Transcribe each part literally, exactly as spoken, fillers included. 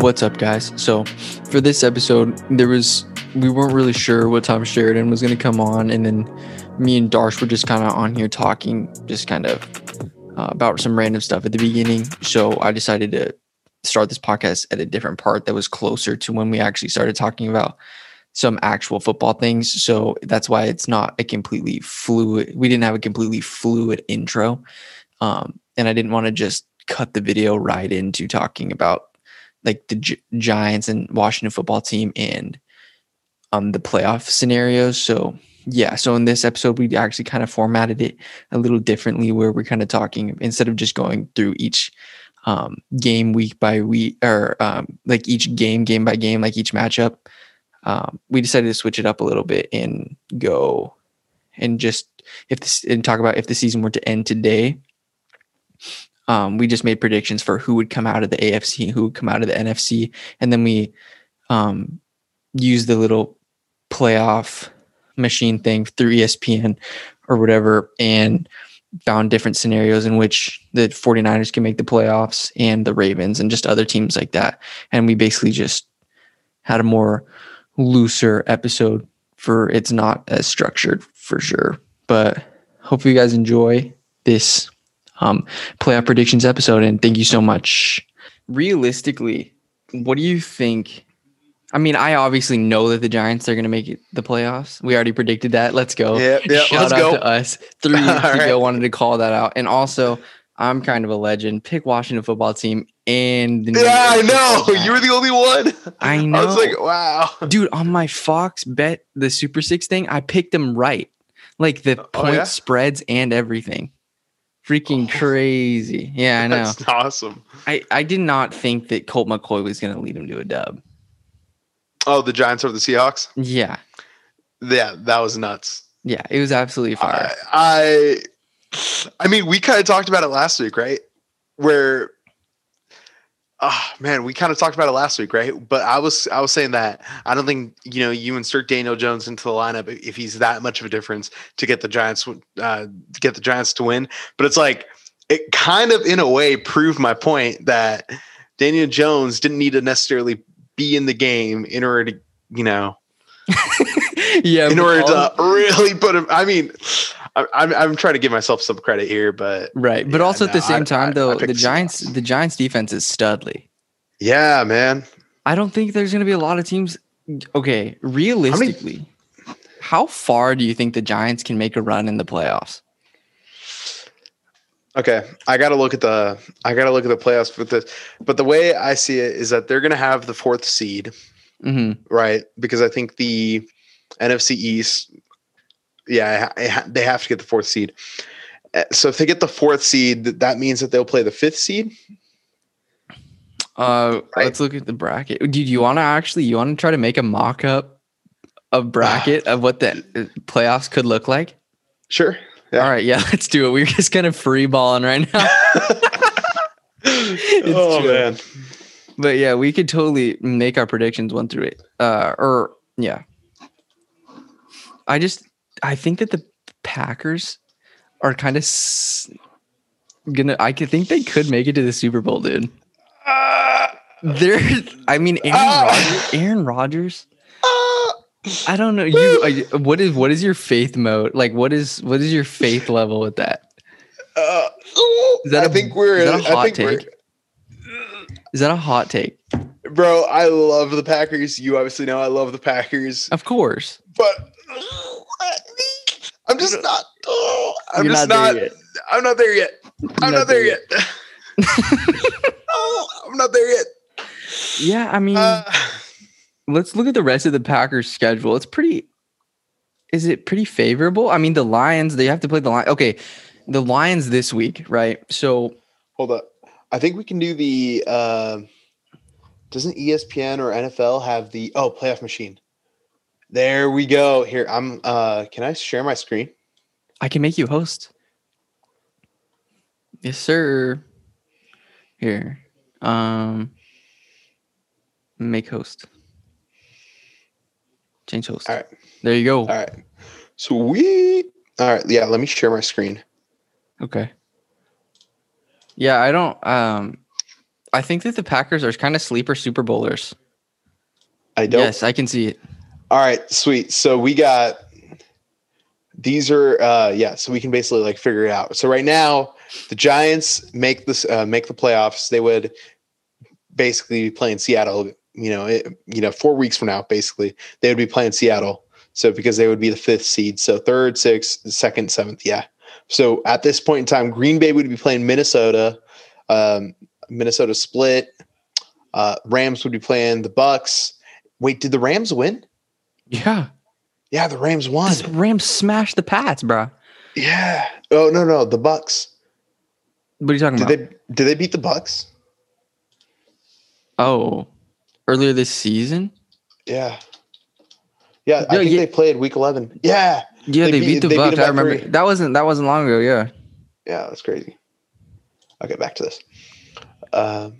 What's up, guys? So for this episode, there was we weren't really sure what Tom Sheridan was going to come on, and then me and Darsh were just kind of on here talking, just kind of uh, about some random stuff at the beginning. So I decided to start this podcast at a different part that was closer to when we actually started talking about some actual football things. So that's why it's not a completely fluid. We didn't have a completely fluid intro. Um, and I didn't want to just cut the video right into talking about like the Gi- Giants and Washington football team and um, the playoff scenarios. So yeah. So in this episode, we actually kind of formatted it a little differently, where we're kind of talking instead of just going through each um, game week by week, or um, like each game, game by game, like each matchup. Um, we decided to switch it up a little bit and go and just if this and talk about if the season were to end today. Um, we just made predictions for who would come out of the A F C, who would come out of the N F C. And then we um, used the little playoff machine thing through E S P N or whatever and found different scenarios in which the 49ers can make the playoffs and the Ravens and just other teams like that. And we basically just had a more looser episode for it's not as structured for sure. But hopefully you guys enjoy this Um, playoff predictions episode, and thank you so much. Realistically, what do you think? I mean, I obviously know that the Giants are going to make it the playoffs. We already predicted that. Let's go. Yeah, yeah, shout let's out go. to us. Three weeks ago, right. Wanted to call that out. And also, I'm kind of a legend. Pick Washington football team and the New yeah, New I know Giants. You were the only one. I know. I was like, wow, dude. On my Fox bet, the Super Six thing, I picked them right, like the point oh, yeah? spreads and everything. Freaking crazy. Yeah, I know. That's awesome. I, I did not think that Colt McCoy was going to lead him to a dub. Oh, the Giants over the Seahawks? Yeah. Yeah, that was nuts. Yeah, it was absolutely fire. I I, I mean, we kind of talked about it last week, right? Where oh, man, we kind of talked about it last week, right? But I was I was saying that I don't think, you know, you insert Daniel Jones into the lineup if he's that much of a difference to get the Giants uh, get the Giants to win. But it's like it kind of in a way proved my point that Daniel Jones didn't need to necessarily be in the game in order to, you know, yeah, in order to really put him. I mean, I'm I'm trying to give myself some credit here, but right. But yeah, also at no, the same I, time, I, though, I the Giants, the Giants defense is studly. Yeah, man. I don't think there's going to be a lot of teams. Okay, realistically, how, many, how far do you think the Giants can make a run in the playoffs? Okay, I got to look at the I got to look at the playoffs with this, but the way I see it is that they're going to have the fourth seed, mm-hmm. right? Because I think the N F C East. Yeah, they have to get the fourth seed. So if they get the fourth seed, that means that they'll play the fifth seed. Uh, right? Let's look at the bracket. Dude, you want to actually you want to try to make a mock-up of bracket of what the playoffs could look like? Sure. Yeah. All right. Yeah, let's do it. We're just kind of free balling right now. oh true. man. But yeah, we could totally make our predictions one through eight. Uh, or yeah, I just. I think that the Packers are kind of s- gonna. I could think they could make it to the Super Bowl, dude. Uh, They're. I mean, Aaron uh, Rodgers. Aaron Rodgers. Uh, I don't know. You. Are you what is what is your faith mode? Like, what is what is your faith level with that? Uh, is that I a, think we're. Is that a hot I think take? Is that a hot take? Bro, I love the Packers. You obviously know I love the Packers. Of course, but. I'm just not. Oh, I'm You're just not. not I'm not there yet. I'm not, not there yet. yet. oh, I'm not there yet. Yeah, I mean, uh, let's look at the rest of the Packers' schedule. It's pretty. Is it pretty favorable? I mean, the Lions. They have to play the Lions. Okay, the Lions this week, right? So, hold up. I think we can do the. Uh, doesn't E S P N or N F L have the oh playoff machine? There we go. Here, I'm. Uh, can I share my screen? I can make you host. Yes, sir. Here, um, make host. Change host. All right, there you go. All right, sweet. All right, yeah. Let me share my screen. Okay. Yeah, I don't. Um, I think that the Packers are kind of sleeper Super Bowlers. I don't. Yes, I can see it. All right, sweet. So we got these are uh, yeah. So we can basically like figure it out. So right now, the Giants make this uh, make the playoffs. They would basically be playing Seattle. You know, it, you know, four weeks from now, basically they would be playing Seattle. So because they would be the fifth seed, so third, sixth, second, seventh, yeah. So at this point in time, Green Bay would be playing Minnesota. Um, Minnesota split. Uh, Rams would be playing the Bucks. Wait, did the Rams win? Yeah, yeah, the Rams won. This Rams smashed the Pats, bro. Yeah. Oh no, no, the Bucks. What are you talking did about? They, did they beat the Bucks? Oh, earlier this season. Yeah. Yeah, I no, think yeah. they played week eleven. Yeah. Yeah, they, they beat, beat the they Bucks. Beat I remember three. that wasn't that wasn't long ago, yeah. Yeah, that's crazy. Okay, back to this. Um,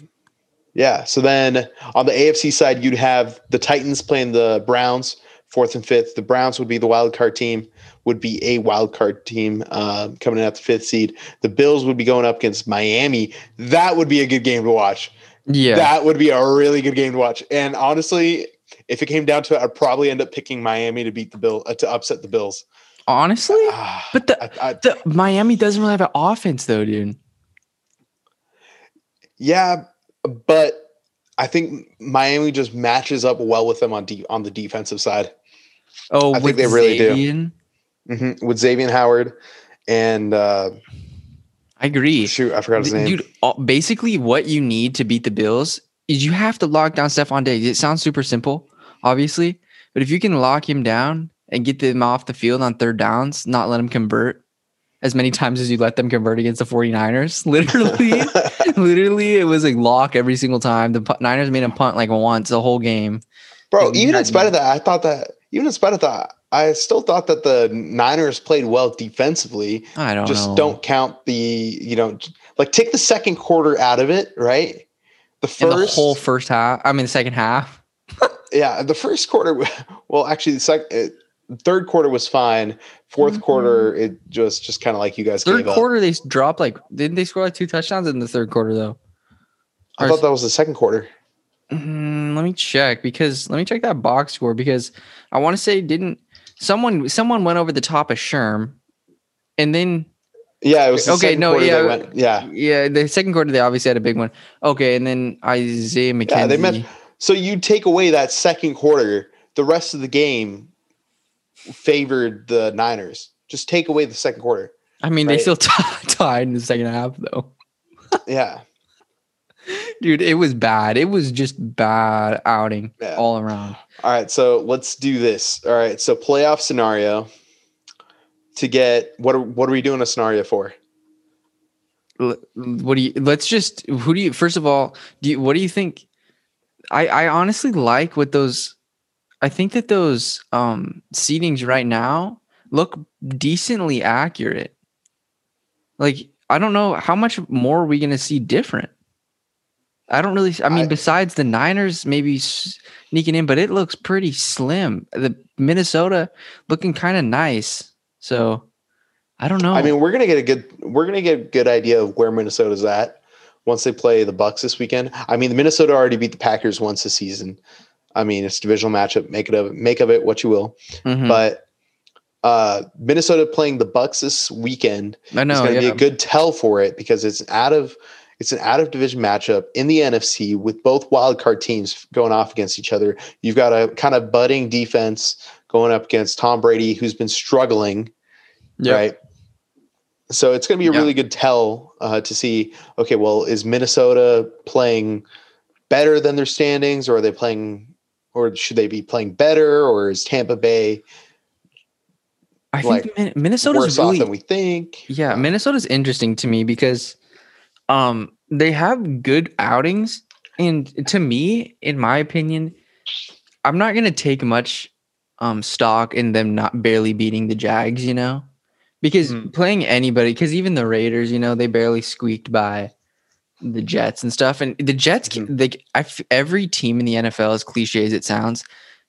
yeah, so then on the A F C side, you'd have the Titans playing the Browns, fourth and fifth. The Browns would be the wild card team, would be a wild card team um, coming in at the fifth seed. The Bills would be going up against Miami. That would be a good game to watch. Yeah. That would be a really good game to watch. And honestly, if it came down to it, I'd probably end up picking Miami to beat the Bill uh, to upset the Bills. Honestly, uh, but the, I, I, the Miami doesn't really have an offense, though, dude. Yeah, but I think Miami just matches up well with them on de- on the defensive side. Oh, I think they really Xavier? do. Mm-hmm. With Xavier Howard and uh, I agree. Shoot, I forgot his name. Dude, basically, what you need to beat the Bills is you have to lock down Stephon Diggs. It sounds super simple, obviously, but if you can lock him down and get them off the field on third downs, not let them convert as many times as you let them convert against the 49ers, literally, literally, it was a lock every single time. The Niners made him punt like once the whole game. Bro, even in spite of that, I thought that, even in spite of that, I still thought that the Niners played well defensively. I don't know. Just don't count the, you know, like take the second quarter out of it, right? The first, and the whole first half. I mean, the second half. Yeah, the first quarter. Well, actually, the second, third quarter was fine. Fourth mm-hmm. quarter, it just just kind of like you guys. Third gave quarter, up. They dropped like didn't they score like two touchdowns in the third quarter though? I or, thought that was the second quarter. Mm, let me check because let me check that box score because I want to say didn't someone someone went over the top of Sherm and then. Yeah, it was the okay, second no, quarter yeah, they went, yeah. Yeah, the second quarter they obviously had a big one. Okay, and then Isaiah McKenzie. Yeah, they met, so you take away that second quarter, the rest of the game favored the Niners. Just take away the second quarter. I mean, right? They still t- tied in the second half, though. Yeah. Dude, it was bad. It was just bad outing yeah. all around. All right, so let's do this. All right, so playoff scenario. To get what? Are, what are we doing a scenario for? What do you? Let's just. Who do you? First of all, do you, what do you think? I I honestly like what those. I think that those um, seedings right now look decently accurate. Like I don't know how much more are we going to see different. I don't really. I mean, I, besides the Niners maybe sneaking in, but it looks pretty slim. The Minnesota looking kind of nice. So, I don't know. I mean, we're gonna get a good we're gonna get a good idea of where Minnesota's at once they play the Bucs this weekend. I mean, the Minnesota already beat the Packers once this season. I mean, it's a divisional matchup. Make it of make of it what you will. Mm-hmm. But uh, Minnesota playing the Bucs this weekend I know, is going to yeah. be a good tell for it because it's out of it's an out of division matchup in the N F C with both wildcard teams going off against each other. You've got a kind of budding defense going up against Tom Brady, who's been struggling. Yep. Right. So it's going to be a yep. really good tell uh, to see, okay, well, is Minnesota playing better than their standings or are they playing or should they be playing better or is Tampa Bay? I like, think Min- Minnesota's worse really, off than we think. Yeah. Minnesota's interesting to me because um, they have good outings. And to me, in my opinion, I'm not going to take much um, stock in them not barely beating the Jags, you know? Because mm. playing anybody, because even the Raiders, you know, they barely squeaked by the Jets and stuff. And the Jets, mm-hmm. they, I, every team in the N F L, as cliche as it sounds,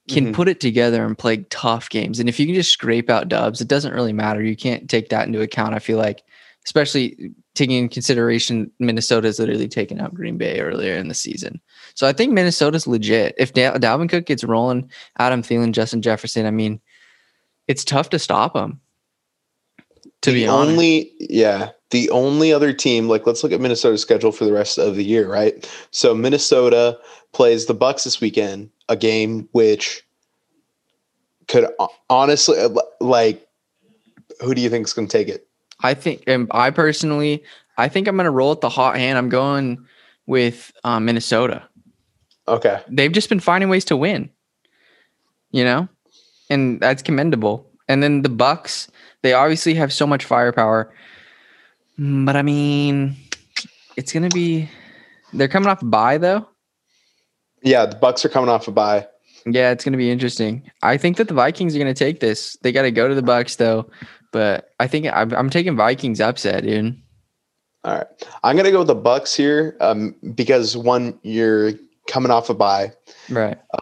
can mm-hmm. put it together and play tough games. And if you can just scrape out dubs, it doesn't really matter. You can't take that into account, I feel like, especially taking into consideration Minnesota's literally taken out Green Bay earlier in the season. So I think Minnesota's legit. If Dal- Dalvin Cook gets rolling, Adam Thielen, Justin Jefferson, I mean, it's tough to stop them. To the be honest. Only, yeah, the only other team, like let's look at Minnesota's schedule for the rest of the year, right? So Minnesota plays the Bucks this weekend, a game which could honestly, like, who do you think is going to take it? I think, and I personally, I think I'm going to roll with the hot hand. I'm going with um, Minnesota. Okay. They've just been finding ways to win, you know, and that's commendable. And then the Bucks, they obviously have so much firepower, but I mean, it's going to be, they're coming off a bye though. Yeah. The Bucks are coming off a bye. Yeah. It's going to be interesting. I think that the Vikings are going to take this. They got to go to the Bucks though. But I think I'm, I'm taking Vikings upset, dude. All right. I'm going to go with the Bucks here um, because, one, you're coming off a bye. Right. Uh,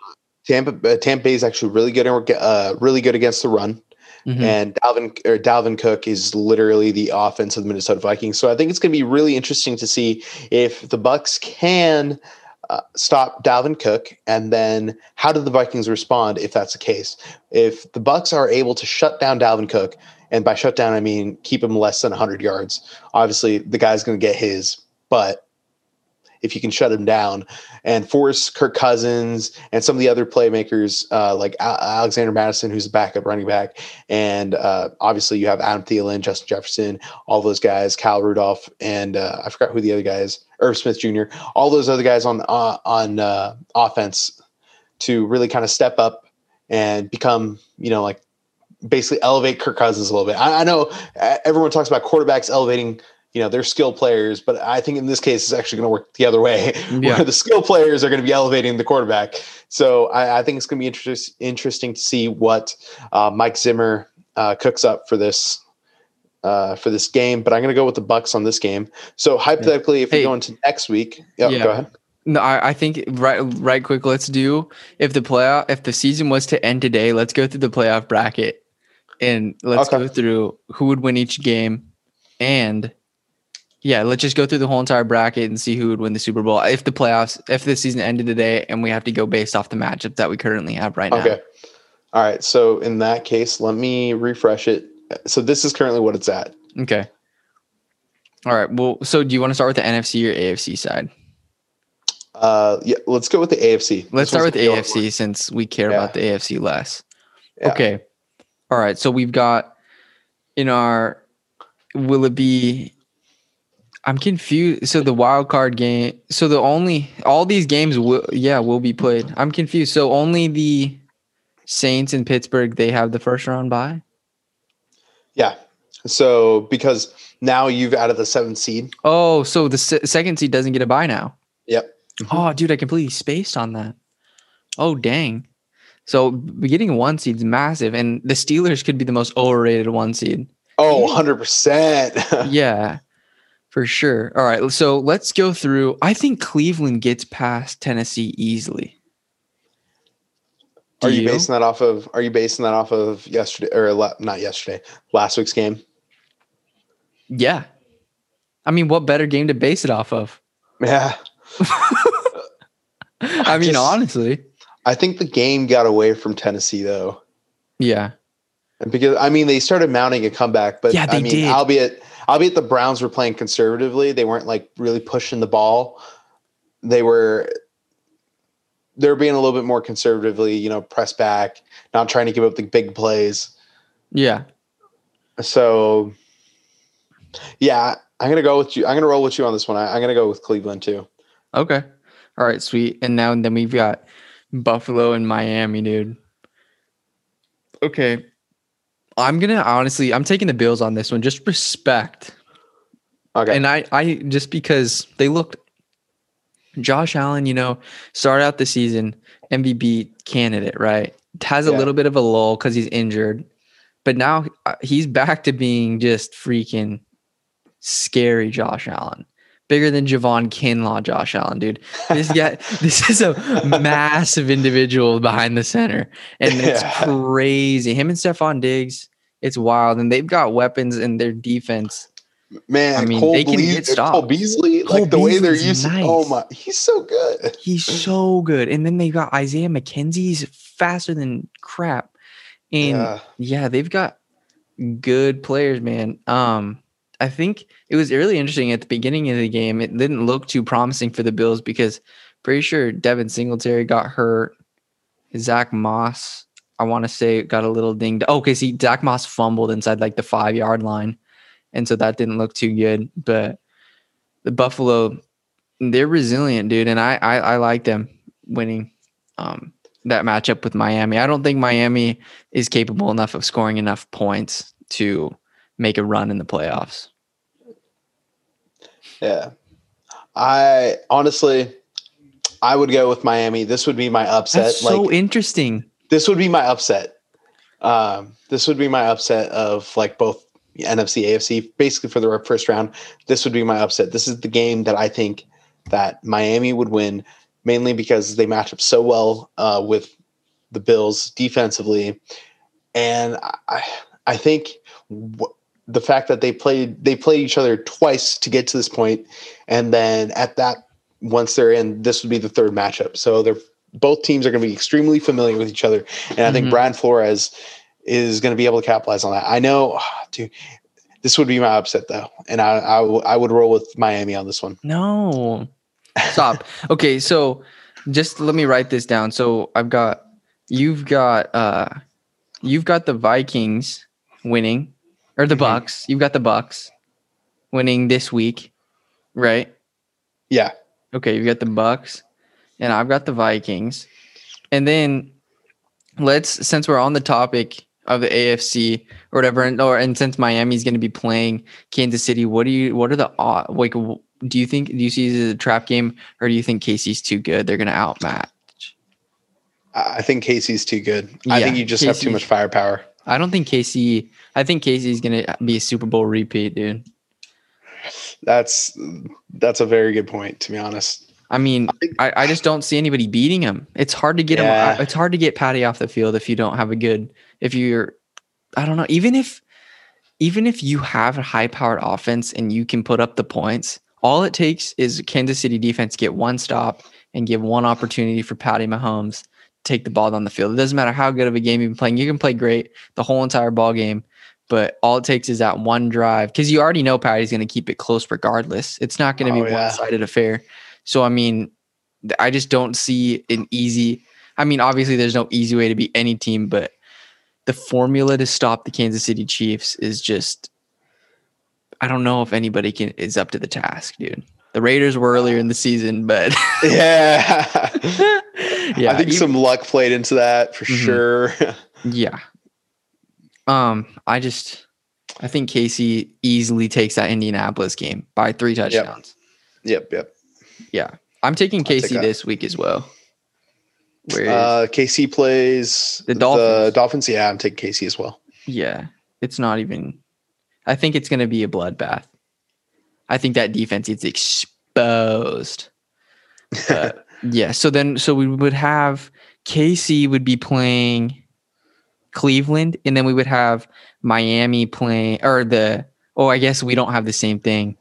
Tampa uh, Tampa Bay is actually really good uh, really good against the run. Mm-hmm. And Dalvin, or Dalvin Cook is literally the offense of the Minnesota Vikings. So I think it's going to be really interesting to see if the Bucks can – Uh, stop Dalvin Cook, and then how do the Vikings respond if that's the case? If the Bucks are able to shut down Dalvin Cook, and by shut down I mean keep him less than one hundred yards, obviously the guy's going to get his, but if you can shut him down and force Kirk Cousins and some of the other playmakers uh, like a- Alexander Madison, who's a backup running back, and uh, obviously you have Adam Thielen, Justin Jefferson, all those guys, Kyle Rudolph, and uh, I forgot who the other guy is, Irv Smith Junior, all those other guys on uh, on uh, offense to really kind of step up and become, you know, like basically elevate Kirk Cousins a little bit. I, I know everyone talks about quarterbacks elevating, you know, they're skill players, but I think in this case it's actually going to work the other way. Yeah. Where the skill players are going to be elevating the quarterback. So I, I think it's going to be inter- interesting to see what uh, Mike Zimmer uh, cooks up for this. Uh, for this game, but I'm going to go with the Bucks on this game. So hypothetically, if hey, we go into next week, oh, yeah, go ahead. No, I, I think right, right. Quick, let's do if the playoff, if the season was to end today, let's go through the playoff bracket and let's okay. go through who would win each game, and yeah, let's just go through the whole entire bracket and see who would win the Super Bowl if the playoffs, if the season ended today, and we have to go based off the matchup that we currently have right okay. now. Okay. All right. So in that case, let me refresh it. So this is currently what it's at. Okay. All right. Well, so do you want to start with the N F C or A F C side? Uh, yeah, let's go with the A F C. Let's start with the A F C since we care about the A F C less. Yeah. Okay. All right. So we've got in our, will it be, I'm confused. So the wild card game. So the only, all these games will, yeah, will be played. I'm confused. So only the Saints and Pittsburgh, they have the first round bye. Yeah. So because now you've added the seventh seed. Oh, so the se- second seed doesn't get a bye now. Yep. Mm-hmm. Oh, dude, I completely spaced on that. Oh, dang. So getting one seed's massive, and the Steelers could be the most overrated one seed. Oh, one hundred percent. Yeah, for sure. All right. So let's go through. I think Cleveland gets past Tennessee easily. Are you, you basing that off of? Are you basing that off of yesterday or la, not yesterday? Last week's game. Yeah, I mean, what better game to base it off of? Yeah. I, I mean, just, honestly, I think the game got away from Tennessee though. Yeah, and because I mean, they started mounting a comeback, but yeah, they I mean, did. albeit albeit the Browns were playing conservatively, they weren't like really pushing the ball. They were. They're being a little bit more conservatively, you know, press back, not trying to give up the big plays. Yeah. So, yeah, I'm going to go with you. I'm going to roll with you on this one. I, I'm going to go with Cleveland too. Okay. All right, sweet. And now and then we've got Buffalo and Miami, dude. Okay. I'm going to honestly, I'm taking the Bills on this one. Just respect. Okay. And I, I just because they looked Josh Allen, you know, started out the season M V P candidate, right? Has a yeah. little bit of a lull because he's injured, but now he's back to being just freaking scary Josh Allen. Bigger than Javon Kinlaw Josh Allen, dude. This guy, this is a massive individual behind the center, and it's yeah. crazy. Him and Stephon Diggs, it's wild, and they've got weapons in their defense Man, I mean, Cole they can Beasley, get stopped. Cole Beasley, Cole like the Beasley's way they're using. Nice. Oh my, he's so good. He's so good. And then they've got Isaiah McKenzie. He's faster than crap. And yeah. yeah, they've got good players, man. Um, I think it was really interesting at the beginning of the game. It didn't look too promising for the Bills because pretty sure Devin Singletary got hurt. Zach Moss, I want to say, got a little dinged. Oh, okay, see, Zach Moss fumbled inside like the five yard line. And so that didn't look too good, but the Buffalo, they're resilient, dude. And I, I, I like them winning um, that matchup with Miami. I don't think Miami is capable enough of scoring enough points to make a run in the playoffs. Yeah. I honestly, I would go with Miami. This would be my upset. That's so like, interesting. This would be my upset. Um, this would be my upset of like both N F C, A F C, basically for the first round. This would be my upset. This is the game that I think that Miami would win, mainly because they match up so well uh, with the Bills defensively. And I I think w- the fact that they played they played each other twice to get to this point, and then at that, once they're in, this would be the third matchup. So they're both teams are going to be extremely familiar with each other. And I mm-hmm. think Brian Flores is going to be able to capitalize on that. I know, oh, dude, this would be my upset though. And I, I, w- I would roll with Miami on this one. No, stop. Okay. So just let me write this down. So I've got, you've got, uh, you've got the Vikings winning or the mm-hmm. Bucks. You've got the Bucks winning this week, right? Yeah. Okay. You've got the Bucks and I've got the Vikings. And then let's, since we're on the topic of the A F C or whatever, and, or, and since Miami's going to be playing Kansas City, what do you, what are the, like, do you think, do you see this as a trap game or do you think K C's too good? They're going to outmatch. I think K C's too good. Yeah, I think you just K C have too much firepower. I don't think K C, I think K C's going to be a Super Bowl repeat, dude. That's, that's a very good point, to be honest. I mean, I, I just don't see anybody beating him. It's hard to get yeah. him. It's hard to get Patty off the field if you don't have a good. If you're, I don't know. Even if, even if you have a high-powered offense and you can put up the points, all it takes is Kansas City defense get one stop and give one opportunity for Patty Mahomes to take the ball down the field. It doesn't matter how good of a game you've been playing. You can play great the whole entire ball game, but all it takes is that one drive because you already know Patty's going to keep it close regardless. It's not going to be oh, yeah. one-sided affair. So, I mean, I just don't see an easy – I mean, obviously, there's no easy way to beat any team, but the formula to stop the Kansas City Chiefs is just – I don't know if anybody can is up to the task, dude. The Raiders were earlier in the season, but – Yeah. yeah. I think even, some luck played into that for mm-hmm. sure. yeah. Um, I just – I think K C easily takes that Indianapolis game by three touchdowns. Yep, yep. yep. Yeah, I'm taking K C this week as well. Where uh, K C plays the Dolphins. the Dolphins. Yeah, I'm taking K C as well. Yeah, it's not even. I think it's going to be a bloodbath. I think that defense is exposed. Uh, yeah, so then so we would have K C would be playing Cleveland, and then we would have Miami playing or the. Oh, I guess we don't have the same thing.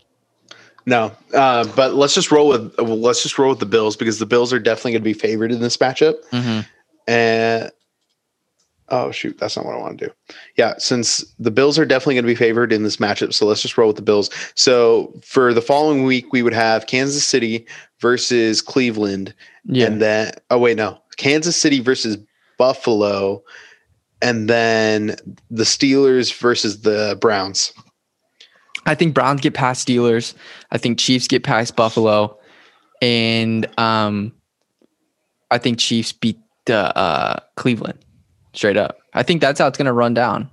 No, uh, but let's just roll with let's just roll with the Bills because the Bills are definitely going to be favored in this matchup. Mm-hmm. And oh shoot, that's not what I want to do. Yeah, since the Bills are definitely going to be favored in this matchup, so let's just roll with the Bills. So for the following week, we would have Kansas City versus Cleveland, yeah. and then oh wait, no, Kansas City versus Buffalo, and then the Steelers versus the Browns. I think Browns get past Steelers. I think Chiefs get past Buffalo. And um, I think Chiefs beat uh, uh, Cleveland straight up. I think that's how it's going to run down.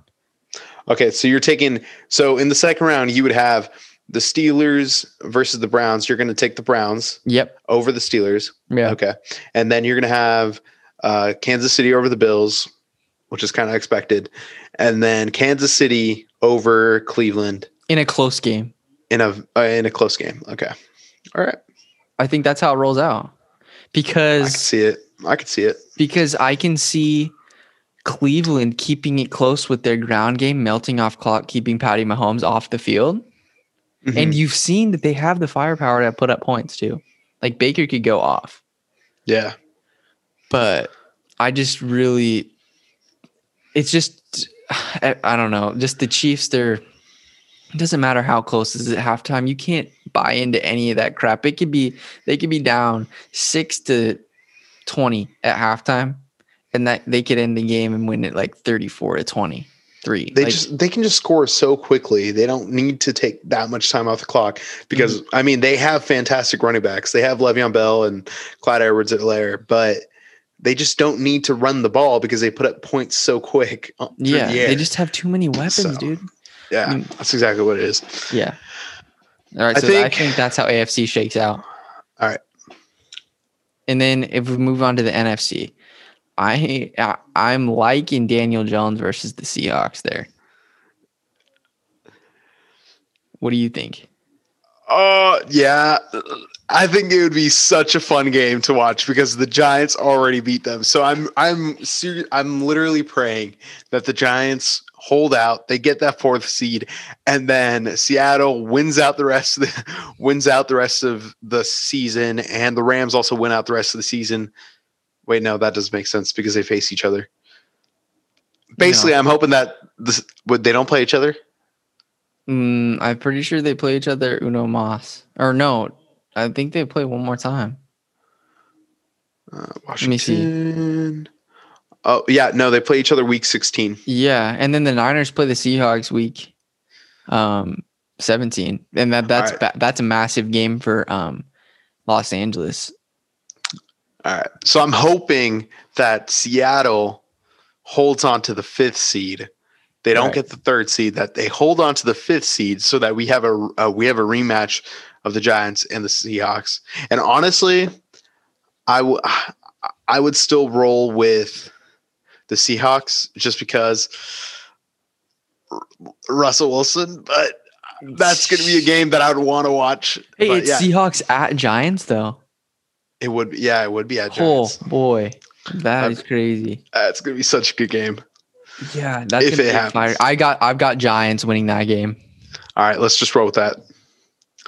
Okay, so you're taking – so in the second round, you would have the Steelers versus the Browns. You're going to take the Browns Yep. over the Steelers. Yeah. Okay. And then you're going to have uh, Kansas City over the Bills, which is kind of expected. And then Kansas City over Cleveland. In a close game. In a uh, in a close game. Okay. All right. I think that's how it rolls out. Because I can see it. I can see it. Because I can see Cleveland keeping it close with their ground game, melting off clock, keeping Patty Mahomes off the field. Mm-hmm. And you've seen that they have the firepower to put up points too. Like Baker could go off. Yeah. But I just really, it's just, I, I don't know. Just the Chiefs, they're, it doesn't matter how close is it halftime. You can't buy into any of that crap. It could be, they could be down six to twenty at halftime, and that they could end the game and win it like thirty-four to twenty. Three. They like, just they can just score so quickly. They don't need to take that much time off the clock because mm-hmm. I mean they have fantastic running backs. They have Le'Veon Bell and Clyde Edwards-Helaire, but they just don't need to run the ball because they put up points so quick. Yeah, the they just have too many weapons, so, dude. Yeah, I mean, that's exactly what it is. Yeah. All right, so I think, I think that's how A F C shakes out. All right. And then if we move on to the N F C. I, I I'm liking Daniel Jones versus the Seahawks there. What do you think? Oh, uh, yeah. I think it would be such a fun game to watch because the Giants already beat them. So I'm I'm serious, I'm literally praying that the Giants hold out, they get that fourth seed, and then Seattle wins out the rest of the wins out the rest of the season, and the Rams also win out the rest of the season. Wait, no, that doesn't make sense because they face each other. Basically, no. I'm hoping that this, would they don't play each other? Mm, I'm pretty sure they play each other uno mas. Or no, I think they play one more time. Uh, Washington. Let me see. Oh, yeah, no, they play each other week sixteen. Yeah, and then the Niners play the Seahawks week um, seventeen. And that that's right. ba- that's a massive game for um, Los Angeles. All right. So I'm hoping that Seattle holds on to the fifth seed. They don't right. get the third seed, that they hold on to the fifth seed so that we have a uh, we have a rematch of the Giants and the Seahawks. And honestly, I, w- I would still roll with the Seahawks just because R- Russell Wilson, but that's going to be a game that I would want to watch. Hey, but, it's yeah. Seahawks at Giants though. It would, yeah, it would be at Giants. Oh boy, that is crazy. That's uh, gonna be such a good game. Yeah, that's if gonna it happens. Fire. I got, I've got Giants winning that game. All right, let's just roll with that.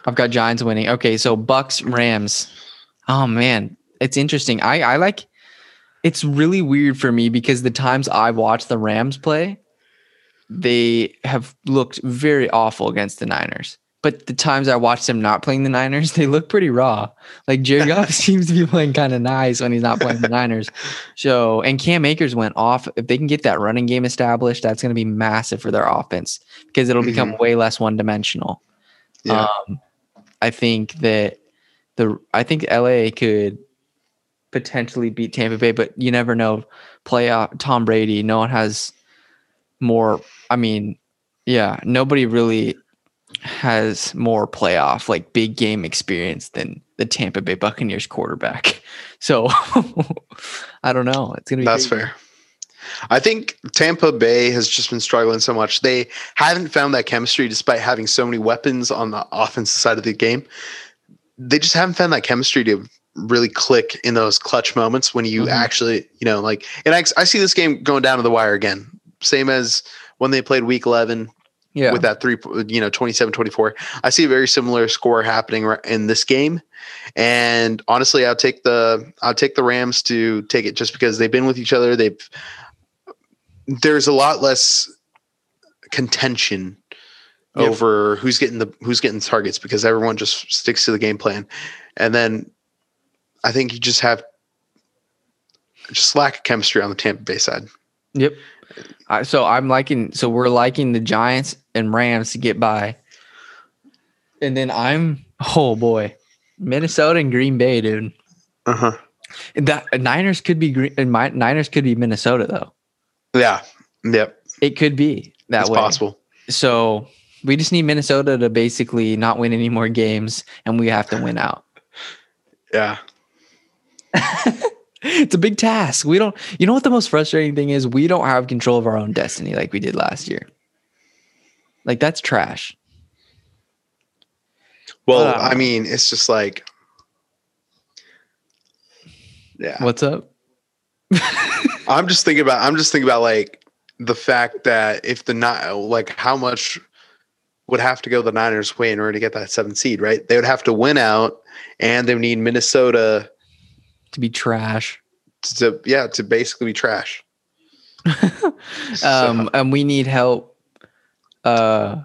I've got Giants winning. Okay, so Bucks Rams. Oh man, it's interesting. I, I like. It's really weird for me because the times I've watched the Rams play, they have looked very awful against the Niners. But the times I watched them not playing the Niners, they look pretty raw. Like Jared Goff seems to be playing kind of nice when he's not playing the Niners. So, and Cam Akers went off. If they can get that running game established, that's going to be massive for their offense because it'll become mm-hmm. way less one-dimensional. Yeah. Um, I think that the I think L A could potentially beat Tampa Bay, but you never know. Playoff Tom Brady. No one has more. I mean, yeah, nobody really has more playoff like big game experience than the Tampa Bay Buccaneers quarterback. So I don't know. It's gonna be That's crazy. Fair. I think Tampa Bay has just been struggling so much. They haven't found that chemistry despite having so many weapons on the offensive side of the game. They just haven't found that chemistry to really click in those clutch moments when you mm-hmm. actually, you know, like, and I, I see this game going down to the wire again, same as when they played week eleven. Yeah. With that three, you know, twenty-seven twenty-four, I see a very similar score happening in this game. And honestly, I'll take the, I'll take the Rams to take it just because they've been with each other. They've, there's a lot less contention yep. over who's getting the, who's getting the targets because everyone just sticks to the game plan. And then I think you just have just lack of chemistry on the Tampa Bay side. Yep. So I'm liking, so we're liking the Giants and Rams to get by. And then I'm, oh boy, Minnesota and Green Bay, dude. Uh-huh. That Niners could be Green, and my Niners could be Minnesota though. Yeah. Yep. It could be that it's way. It's possible. So we just need Minnesota to basically not win any more games and we have to win out. Yeah. It's a big task. We don't, you know what the most frustrating thing is? We don't have control of our own destiny like we did last year. Like that's trash. Well, um, I mean, it's just like, yeah. What's up? I'm just thinking about, I'm just thinking about like the fact that if the not like how much would have to go the Niners way in order to get that seventh seed, right? They would have to win out, and they would need Minnesota to be trash. To yeah, to basically be trash. um, so. And we need help. Uh,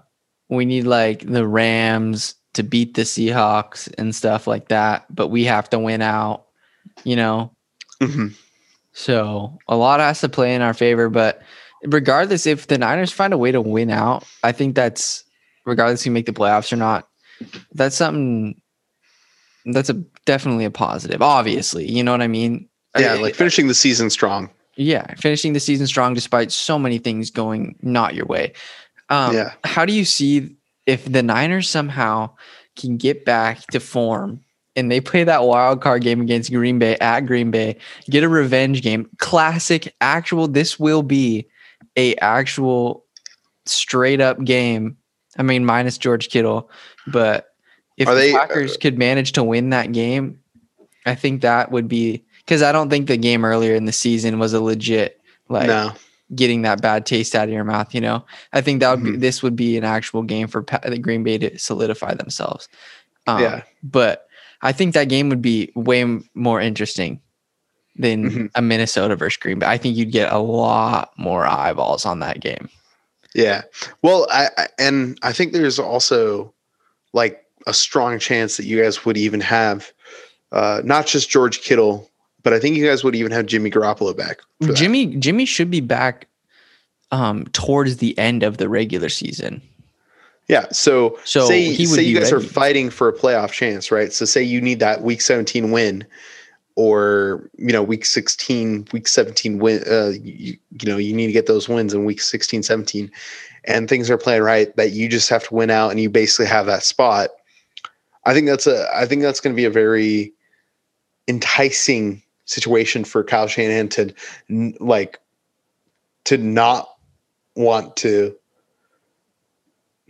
we need like the Rams to beat the Seahawks and stuff like that, but we have to win out, you know? Mm-hmm. So a lot has to play in our favor, but regardless, if the Niners find a way to win out, I think that's regardless if you make the playoffs or not, that's something that's a definitely a positive, obviously. You know what I mean? Yeah, I mean, like finishing the season strong. Yeah, finishing the season strong despite so many things going not your way. Um, yeah. How do you see if the Niners somehow can get back to form and they play that wild card game against Green Bay at Green Bay, get a revenge game, classic, actual, this will be a actual straight up game. I mean, minus George Kittle, but if Are the they, Packers uh, could manage to win that game, I think that would be, because I don't think the game earlier in the season was a legit, like no. getting that bad taste out of your mouth. You know, I think that would be, mm-hmm. this would be an actual game for pa- the Green Bay to solidify themselves. Um, yeah. But I think that game would be way m- more interesting than mm-hmm. a Minnesota versus Green Bay. I think you'd get a lot more eyeballs on that game. Yeah. Well, I, I and I think there's also like a strong chance that you guys would even have uh, not just George Kittle, but I think you guys would even have Jimmy Garoppolo back. Jimmy Jimmy should be back um, towards the end of the regular season. Yeah, so, so say, he would say you guys ready. are fighting for a playoff chance, right? So say you need that week seventeen win or, you know, week sixteen, week seventeen win. Uh, you, you know, you need to get those wins in week sixteen, seventeen. And things are playing right that you just have to win out and you basically have that spot. I think that's a. I think that's going to be a very enticing situation for Kyle Shanahan to like to not want to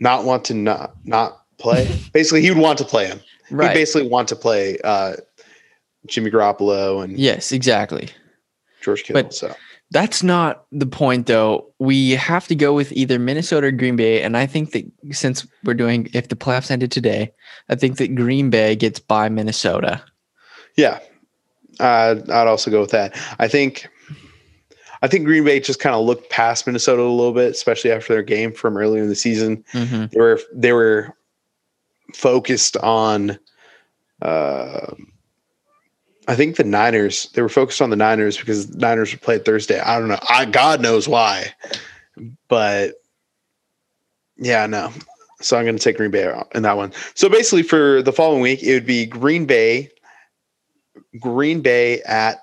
not want to not not play. Basically, he would want to play him. Right. He'd basically want to play uh, Jimmy Garoppolo and yes, exactly. George Kittle. But so that's not the point, though. We have to go with either Minnesota or Green Bay, and I think that since we're doing if the playoffs ended today, I think that Green Bay gets by Minnesota. Yeah. Uh, I'd also go with that. I think, I think Green Bay just kind of looked past Minnesota a little bit, especially after their game from earlier in the season. Mm-hmm. They were they were focused on, uh, I think the Niners. They were focused on the Niners because the Niners would play Thursday. I don't know. I God knows why, but yeah, no. So I'm going to take Green Bay out in that one. So basically, for the following week, it would be Green Bay. Green Bay at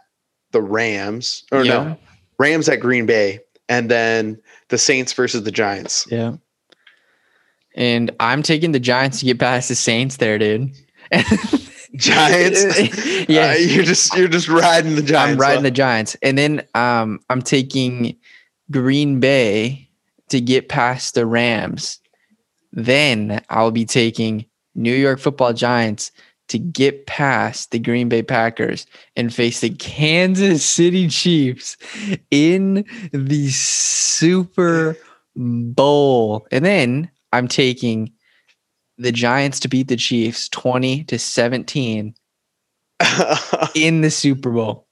the Rams, or yeah. no, Rams at Green Bay, and then the Saints versus the Giants. Yeah. And I'm taking the Giants to get past the Saints there, dude. Giants? Yeah. Uh, you're just you're just riding the Giants. I'm riding up. the Giants. And then um, I'm taking Green Bay to get past the Rams. Then I'll be taking New York Football Giants to get past the Green Bay Packers and face the Kansas City Chiefs in the Super Bowl. And then I'm taking the Giants to beat the Chiefs twenty to seventeen in the Super Bowl.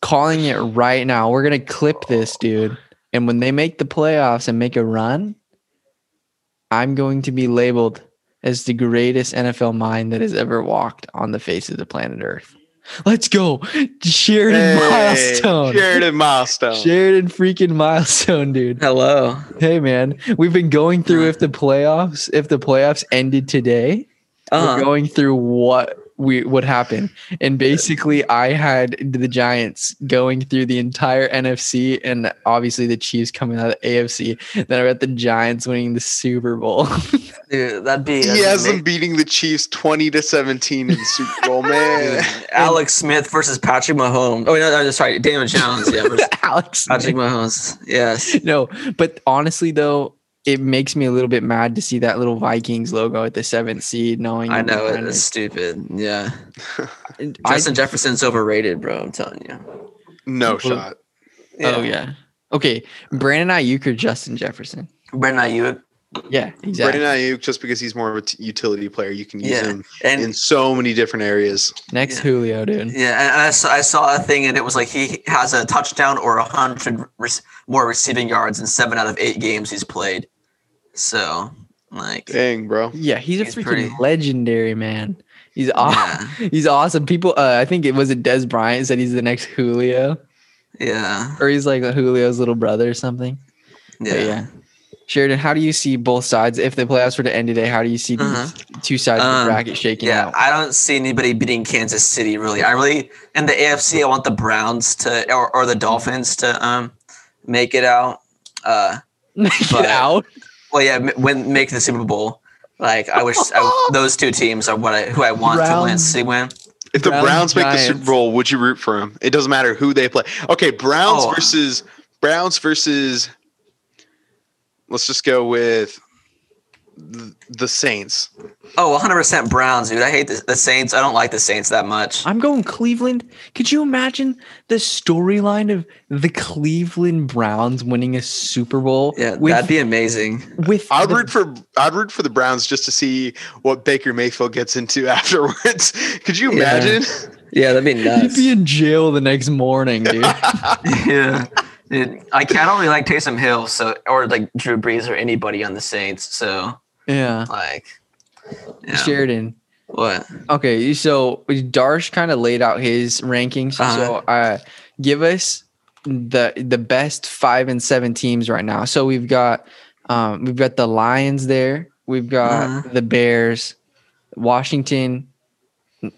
Calling it right now. We're going to clip this, dude. And when they make the playoffs and make a run, I'm going to be labeled as the greatest N F L mind that has ever walked on the face of the planet Earth. Let's go. Sheridan hey, Milestone. Sheridan Milestone. Sheridan freaking Milestone, dude. Hello. Hey, man. We've been going through if the playoffs, if the playoffs ended today, uh-huh. we're going through what we would happen. And basically, I had the Giants going through the entire N F C and obviously the Chiefs coming out of the A F C. Then I got the Giants winning the Super Bowl. Dude, that'd be. He has them beating the Chiefs twenty to seventeen in the Super Bowl, man. Alex Smith versus Patrick Mahomes. Oh, no, no, sorry. Daniel Jones. Yeah, versus Alex Patrick Smith. Mahomes. Yes. No, but honestly, though, it makes me a little bit mad to see that little Vikings logo at the seventh seed. Knowing I know it is stupid. Yeah. Justin I, Jefferson's overrated, bro. I'm telling you. No well, shot. Yeah. Oh, yeah. Okay. Brandon Aiyuk or Justin Jefferson? Brandon Aiyuk. Yeah, exactly. Brandon Aiyuk, just because he's more of a t- utility player, you can use yeah. him and in so many different areas. Next yeah. Julio, dude. Yeah, and I saw, I saw a thing, and it was like he has a touchdown or a hundred re- more receiving yards in seven out of eight games he's played. So, like, dang, bro. Yeah, he's a he's freaking pretty... legendary man. He's awesome. Yeah. He's awesome. People, uh, I think it was it Des Bryant said he's the next Julio. Yeah, or he's like Julio's little brother or something. Yeah. But yeah. Sheridan, how do you see both sides? If the playoffs were to end today, how do you see uh-huh. these two sides um, of the bracket shaking yeah, out? I don't see anybody beating Kansas City, really. I really – in the A F C, I want the Browns to – or or the Dolphins to um make it out. Uh, make but, it out? Well, yeah, win, make the Super Bowl. Like, I wish I, those two teams are what I, who I want Browns. to win, see win. If the Browns, Browns make the Super Bowl, would you root for them? It doesn't matter who they play. Okay, Browns oh. versus – Browns versus – let's just go with the Saints. Oh, one hundred percent Browns, dude. I hate the, the Saints. I don't like the Saints that much. I'm going Cleveland. Could you imagine the storyline of the Cleveland Browns winning a Super Bowl? Yeah, with, that'd be amazing. With I'd the, root for I'd root for the Browns just to see what Baker Mayfield gets into afterwards. Could you imagine? Yeah, yeah, that'd be nuts. He'd be in jail the next morning, dude. Yeah. Dude, I don't really like Taysom Hill, so or like Drew Brees or anybody on the Saints. So yeah, like yeah. Sheridan. What? Okay, so Darsh kind of laid out his rankings. Uh-huh. So uh, give us the the best five and seven teams right now. So we've got um, we've got the Lions there. We've got uh-huh. the Bears, Washington,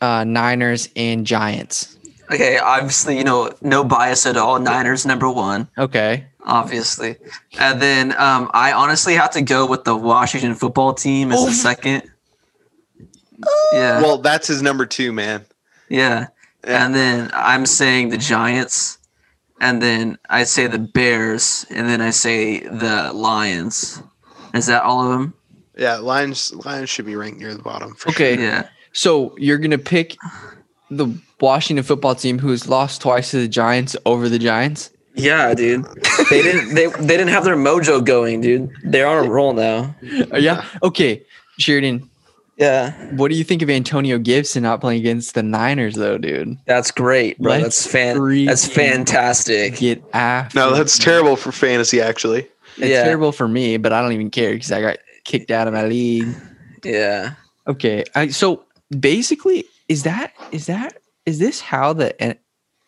uh, Niners, and Giants. Okay, obviously, you know, no bias at all. Niners number one. Okay. Obviously. And then um, I honestly have to go with the Washington football team as oh. the second. Yeah. Well, that's his number two, man. Yeah. yeah. And then I'm saying the Giants. And then I say the Bears. And then I say the Lions. Is that all of them? Yeah, Lions Lions should be ranked near the bottom. For okay. Sure. Yeah. So you're going to pick the Washington football team, who has lost twice to the Giants over the Giants. Yeah, dude. They didn't. They they didn't have their mojo going, dude. They're on a roll now. Yeah. Okay, Sheridan. Yeah. What do you think of Antonio Gibson not playing against the Niners, though, dude? That's great, bro. Let's that's fan. That's fantastic. Get after. No, that's me. Terrible for fantasy, actually. It's yeah. terrible for me, but I don't even care because I got kicked out of my league. Yeah. Okay. I, so basically, is that is that. Is this how the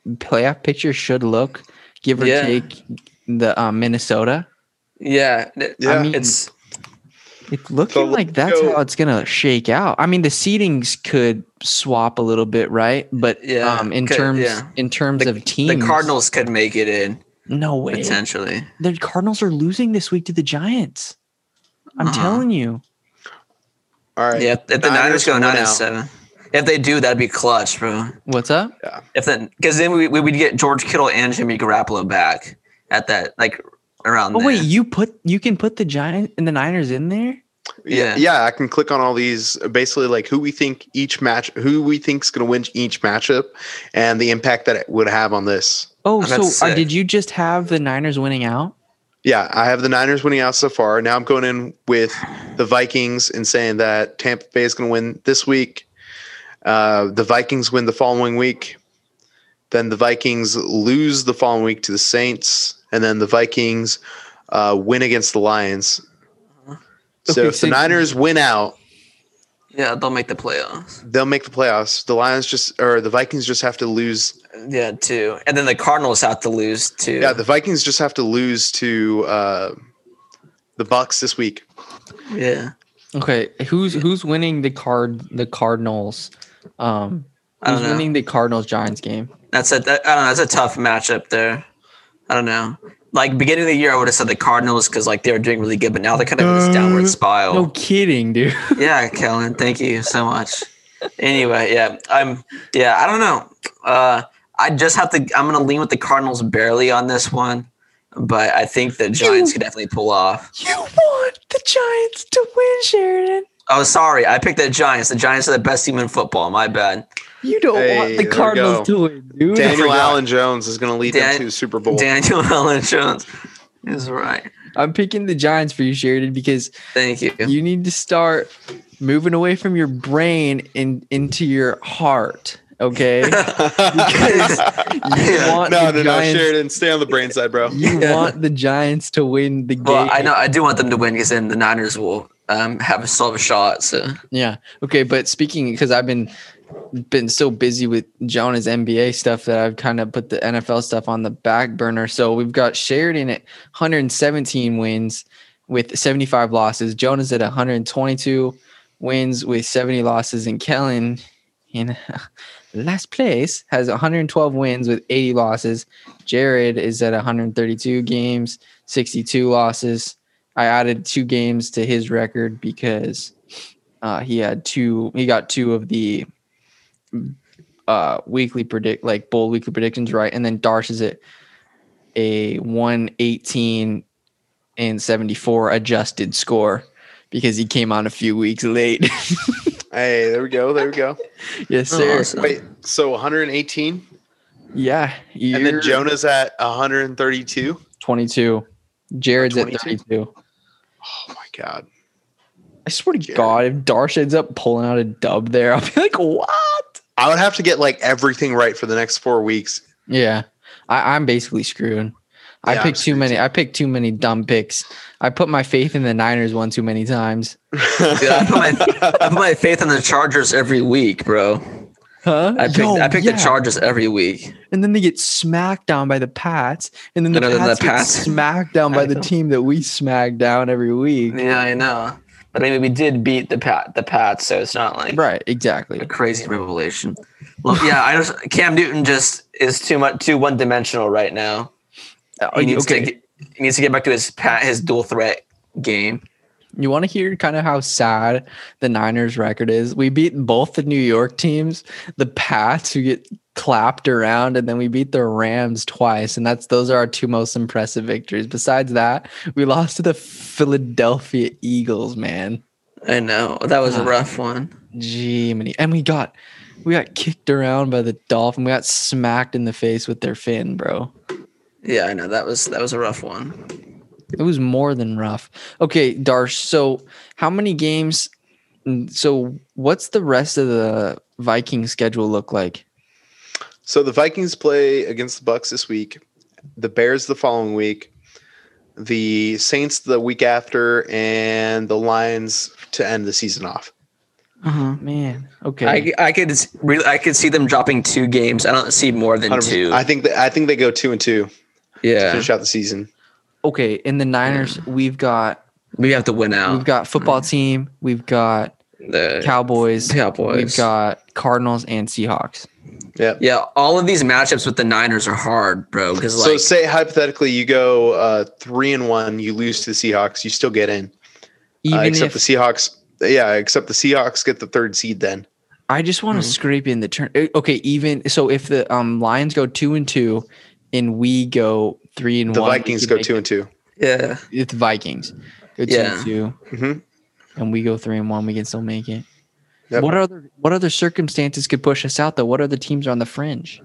playoff picture should look, give or yeah. take the um, Minnesota? Yeah. yeah. I mean, it's, it's looking so like that's go. how it's going to shake out. I mean, the seedings could swap a little bit, right? But yeah. um, in, could, terms, yeah. in terms the, of teams. The Cardinals could make it in. No way. Potentially. The Cardinals are losing this week to the Giants. I'm uh-huh. telling you. All right. Yeah, if the Niners, Niners go nine and seven. If they do, that'd be clutch, bro. What's up? Yeah. If then, because then we we would get George Kittle and Jimmy Garoppolo back at that, like around. Oh there. Wait, you put you can put the Giants and the Niners in there. Yeah, yeah. I can click on all these, basically like who we think each match, who we think's gonna win each matchup, and the impact that it would have on this. Oh, and so uh, did you just have the Niners winning out? Yeah, I have the Niners winning out so far. Now I'm going in with the Vikings and saying that Tampa Bay is gonna win this week. Uh, the Vikings win the following week. Then the Vikings lose the following week to the Saints. And then the Vikings uh, win against the Lions. Okay, so if so the Niners win out. Yeah, they'll make the playoffs. They'll make the playoffs. The Lions just – or the Vikings just have to lose. Yeah, too. And then the Cardinals have to lose, too. Yeah, the Vikings just have to lose to uh, the Bucs this week. Yeah. Okay, who's who's winning the card the Cardinals – Um, I don't who's know. winning the Cardinals Giants game? That's a that, I don't know. That's a tough matchup there. I don't know. Like beginning of the year, I would have said the Cardinals because like they were doing really good, but now they're kind of in this uh, downward spiral. No kidding, dude. Yeah, Kellen, thank you so much. Anyway, yeah, I'm yeah, I don't know. Uh, I just have to. I'm gonna lean with the Cardinals barely on this one, but I think the Giants you, could definitely pull off. You want the Giants to win, Sheridan. Oh, sorry. I picked the Giants. The Giants are the best team in football. My bad. You don't hey, want the Cardinals to win, dude. Daniel Allen Jones is going to lead Dan- them to the Super Bowl. Daniel Allen Jones is right. I'm picking the Giants for you, Sheridan, because thank you. You need to start moving away from your brain and into your heart. Okay, because you want no, the no, Giants, no, Sheridan, stay on the brain side, bro. You yeah. want the Giants to win the game. Well, I know I do want them to win because then the Niners will um, have a solid shot. So yeah, okay. But speaking, because I've been been so busy with Jonah's N B A stuff that I've kind of put the N F L stuff on the back burner. So we've got Sheridan at one hundred seventeen wins with seventy-five losses. Jonah's at one hundred twenty-two wins with seventy losses, and Kellen in last place has one hundred twelve wins with eighty losses. Jared is at one hundred thirty-two games, sixty-two losses. I added two games to his record because uh, he had two. He got two of the uh, weekly predict, like bowl weekly predictions right, and then Darsh is at a one eighteen and seventy-four adjusted score because he came on a few weeks late. Hey, there we go. There we go. Yes, sir. Awesome. Wait, so one hundred eighteen? Yeah. And then Jonah's at one hundred thirty-two? twenty-two. Jared's at thirty-two. Oh, my God. I swear to Jared. God, if Darsh ends up pulling out a dub there, I'll be like, what? I would have to get, like, everything right for the next four weeks. Yeah. I, I'm basically screwed. Yeah, I picked too many. I picked too many dumb picks. I put my faith in the Niners one too many times. Dude, I, put my, I put my faith in the Chargers every week, bro. Huh? I picked, Yo, I picked yeah. the Chargers every week. And then they get smacked down by the Pats. And then the and Pats, the Pats get smacked down by the team that we smack down every week. Yeah, I know. But I mean, we did beat the Pat, the Pats, so it's not like right, exactly a crazy revelation. Well, yeah, I just Cam Newton just is too much, too one dimensional right now. Oh, he, needs okay. to get, he needs to get back to his pat, his dual threat game. You want to hear kind of how sad the Niners record is? We beat both the New York teams, the Pats, who get clapped around, and then we beat the Rams twice, and that's those are our two most impressive victories. Besides that, we lost to the Philadelphia Eagles, man. I know. That was uh, a rough one. Gee, many. And we got we got kicked around by the Dolphins. We got smacked in the face with their fin, bro. Yeah, I know. That was that was a rough one. It was more than rough. Okay, Darsh, so how many games – so what's the rest of the Vikings schedule look like? So the Vikings play against the Bucks this week, the Bears the following week, the Saints the week after, and the Lions to end the season off. Oh, man. Okay. I, I could really, I could see them dropping two games. I don't see more than one hundred percent. Two. I think that, I think they go two and two. Yeah, to finish out the season. Okay, in the Niners, mm. we've got we have to win out. We've got football mm. team. We've got the Cowboys. Cowboys. We've got Cardinals and Seahawks. Yeah, yeah. All of these matchups with the Niners are hard, bro. Because so, like, say hypothetically, you go uh, three and one, you lose to the Seahawks, you still get in. Even uh, except if, the Seahawks, yeah. Except the Seahawks get the third seed. Then I just want to mm. scrape in the turn. Okay, even so, if the um, Lions go two and two. And we go three and the one. The Vikings go two it. and two. Yeah. It's Vikings. Go two yeah. and two. Mm-hmm. And we go three and one. We can still make it. Yep. What other what other circumstances could push us out though? What other teams are on the fringe?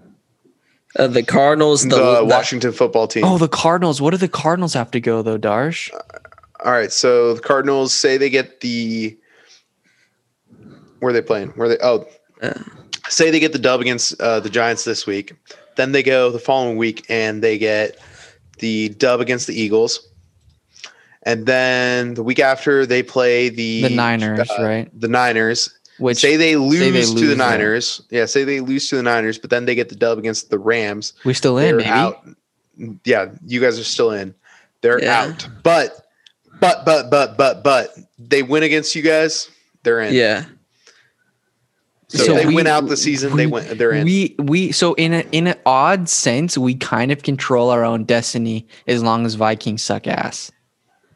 Uh, the Cardinals, the, the Washington the, football team. Oh, the Cardinals. What do the Cardinals have to go though, Darsh? Uh, all right. So the Cardinals say they get the where are they playing? Where are they oh uh. say they get the dub against uh, the Giants this week. Then they go the following week and they get the dub against the Eagles. And then the week after they play the, the Niners, uh, right? The Niners. Which say they lose, say they lose to the Niners. Right? Yeah, say they lose to the Niners, but then they get the dub against the Rams. We're still in, baby. Out. Yeah, you guys are still in. They're yeah. out. But, but, but, but, but, but, they win against you guys, they're in. Yeah. So, so if they we, win out the season. We, they went. They're in. We we so in a in an odd sense, we kind of control our own destiny as long as Vikings suck ass.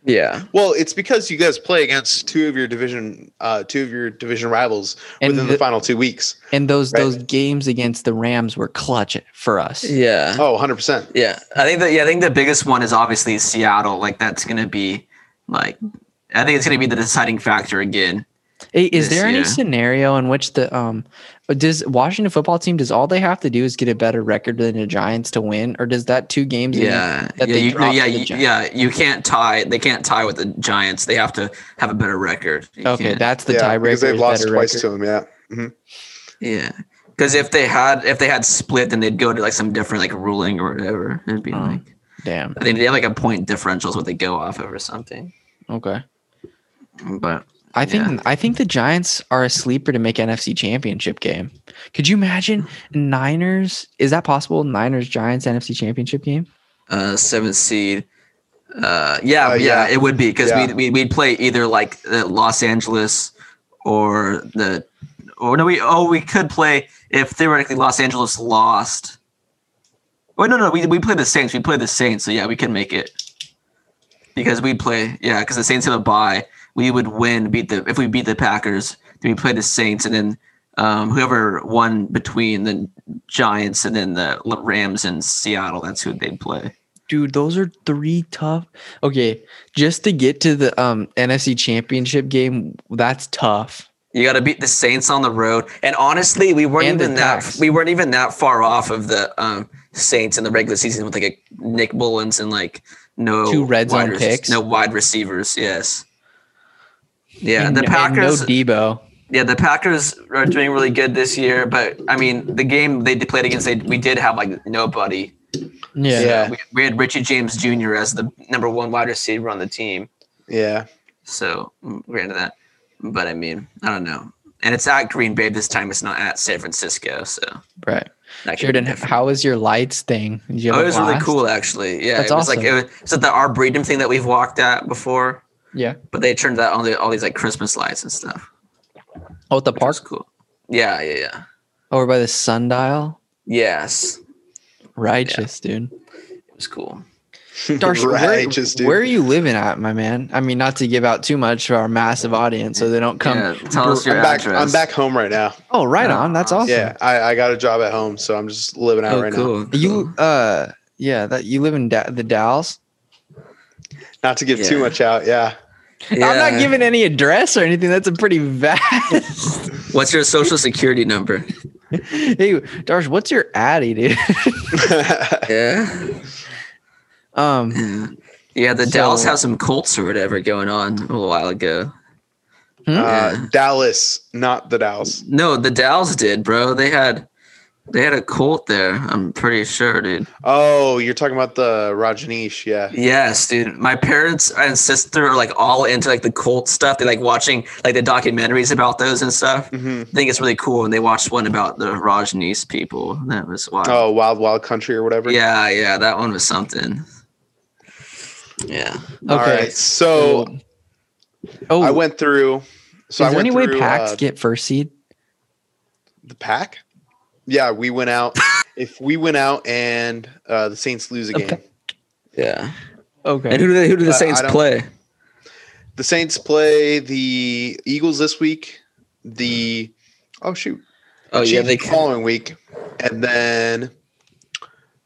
Yeah. Well, it's because you guys play against two of your division, uh, two of your division rivals and within the, the final two weeks. And those right? those games against the Rams were clutch for us. Yeah. Oh, one hundred percent. Yeah, I think that. Yeah, I think the biggest one is obviously Seattle. Like that's gonna be like, I think it's gonna be the deciding factor again. Is this, there any yeah. scenario in which the um does Washington football team, does all they have to do is get a better record than the Giants to win, or does that two games yeah that yeah they you, drop yeah the you, yeah you can't tie they can't tie with the Giants, they have to have a better record. You okay, can't. That's the yeah, tiebreaker. Because they've lost twice record. to them, yeah. Mm-hmm. Yeah, because if they had if they had split, then they'd go to like some different like ruling or whatever. It'd be oh, like damn. I think they have like a point differential is what they go off of or something. Okay, but. I think yeah. I think the Giants are a sleeper to make N F C Championship game. Could you imagine Niners? Is that possible? Niners Giants N F C Championship game? Uh, seventh seed. Uh, yeah, uh, yeah, yeah, it would be because yeah. we we'd play either like the Los Angeles or the or no we oh we could play if theoretically Los Angeles lost. Oh no no we we play the Saints we play the Saints so yeah we can make it because we'd play yeah because the Saints have a bye. We would win, beat the if we beat the Packers, then we play the Saints, and then um, whoever won between the Giants and then the Rams and Seattle, that's who they'd play. Dude, those are three tough. Okay, just to get to the um, N F C Championship game, that's tough. You got to beat the Saints on the road, and honestly, we weren't and even that we weren't even that far off of the um, Saints in the regular season with like a Nick Mullins and like no two red zone rec- picks, no wide receivers. Yes. Yeah, and, the Packers. No Debo. Yeah, the Packers are doing really good this year, but I mean, the game they played against, they, we did have like nobody. Yeah, so yeah. We, we had Richie James Junior as the number one wide receiver on the team. Yeah. So we're into that, but I mean, I don't know. And it's at Green Bay this time. It's not at San Francisco. So right. Sheridan, how was your lights thing? Did you oh, it was blast? Really cool, actually. Yeah, That's it was awesome. Like it was, it was like the Arboretum thing that we've walked at before. Yeah, but they turned out all, the, all these like Christmas lights and stuff. Oh, at the park? Cool. Yeah, yeah, yeah. Over by the sundial? Yes. Righteous, yeah. dude. It was cool. Darsh, Righteous, where, dude. Where are you living at, my man? I mean, not to give out too much to our massive audience so they don't come. Yeah, tell us your I'm address. Back, I'm back home right now. Oh, right yeah. on. That's awesome. Yeah, I, I got a job at home, so I'm just living out oh, right cool, now. Cool. You, uh, yeah, that you live in da- the Dalles? Not to give yeah. too much out, yeah. Yeah. I'm not giving any address or anything. That's a pretty vast. What's your social security number? Hey, Darsh, what's your Addy, dude? yeah. Um. Yeah, yeah the so, Dalles have some Colts or whatever going on a little while ago. Hmm? Uh, yeah. Dallas, not the Dalles. No, the Dalles did, bro. They had they had a Colt there. I'm pretty sure, dude. Oh, you're talking about the Rajneesh, yeah. Yes, dude. My parents and sister are like all into like the Colt stuff. They like watching like the documentaries about those and stuff. Mm-hmm. I think it's really cool. And they watched one about the Rajneesh people. That was wild. Oh, Wild Wild Country or whatever. Yeah, yeah. That one was something. Yeah. Okay. All right. So oh. I went through. So Is I there went any way through, Packs uh, get first seed? The Pack? Yeah, we went out. If we went out and uh, the Saints lose a game, okay. yeah, okay. And who do they, who do the Saints uh, play? The Saints play the Eagles this week. The oh shoot, oh Chiefs yeah, they the following week, and then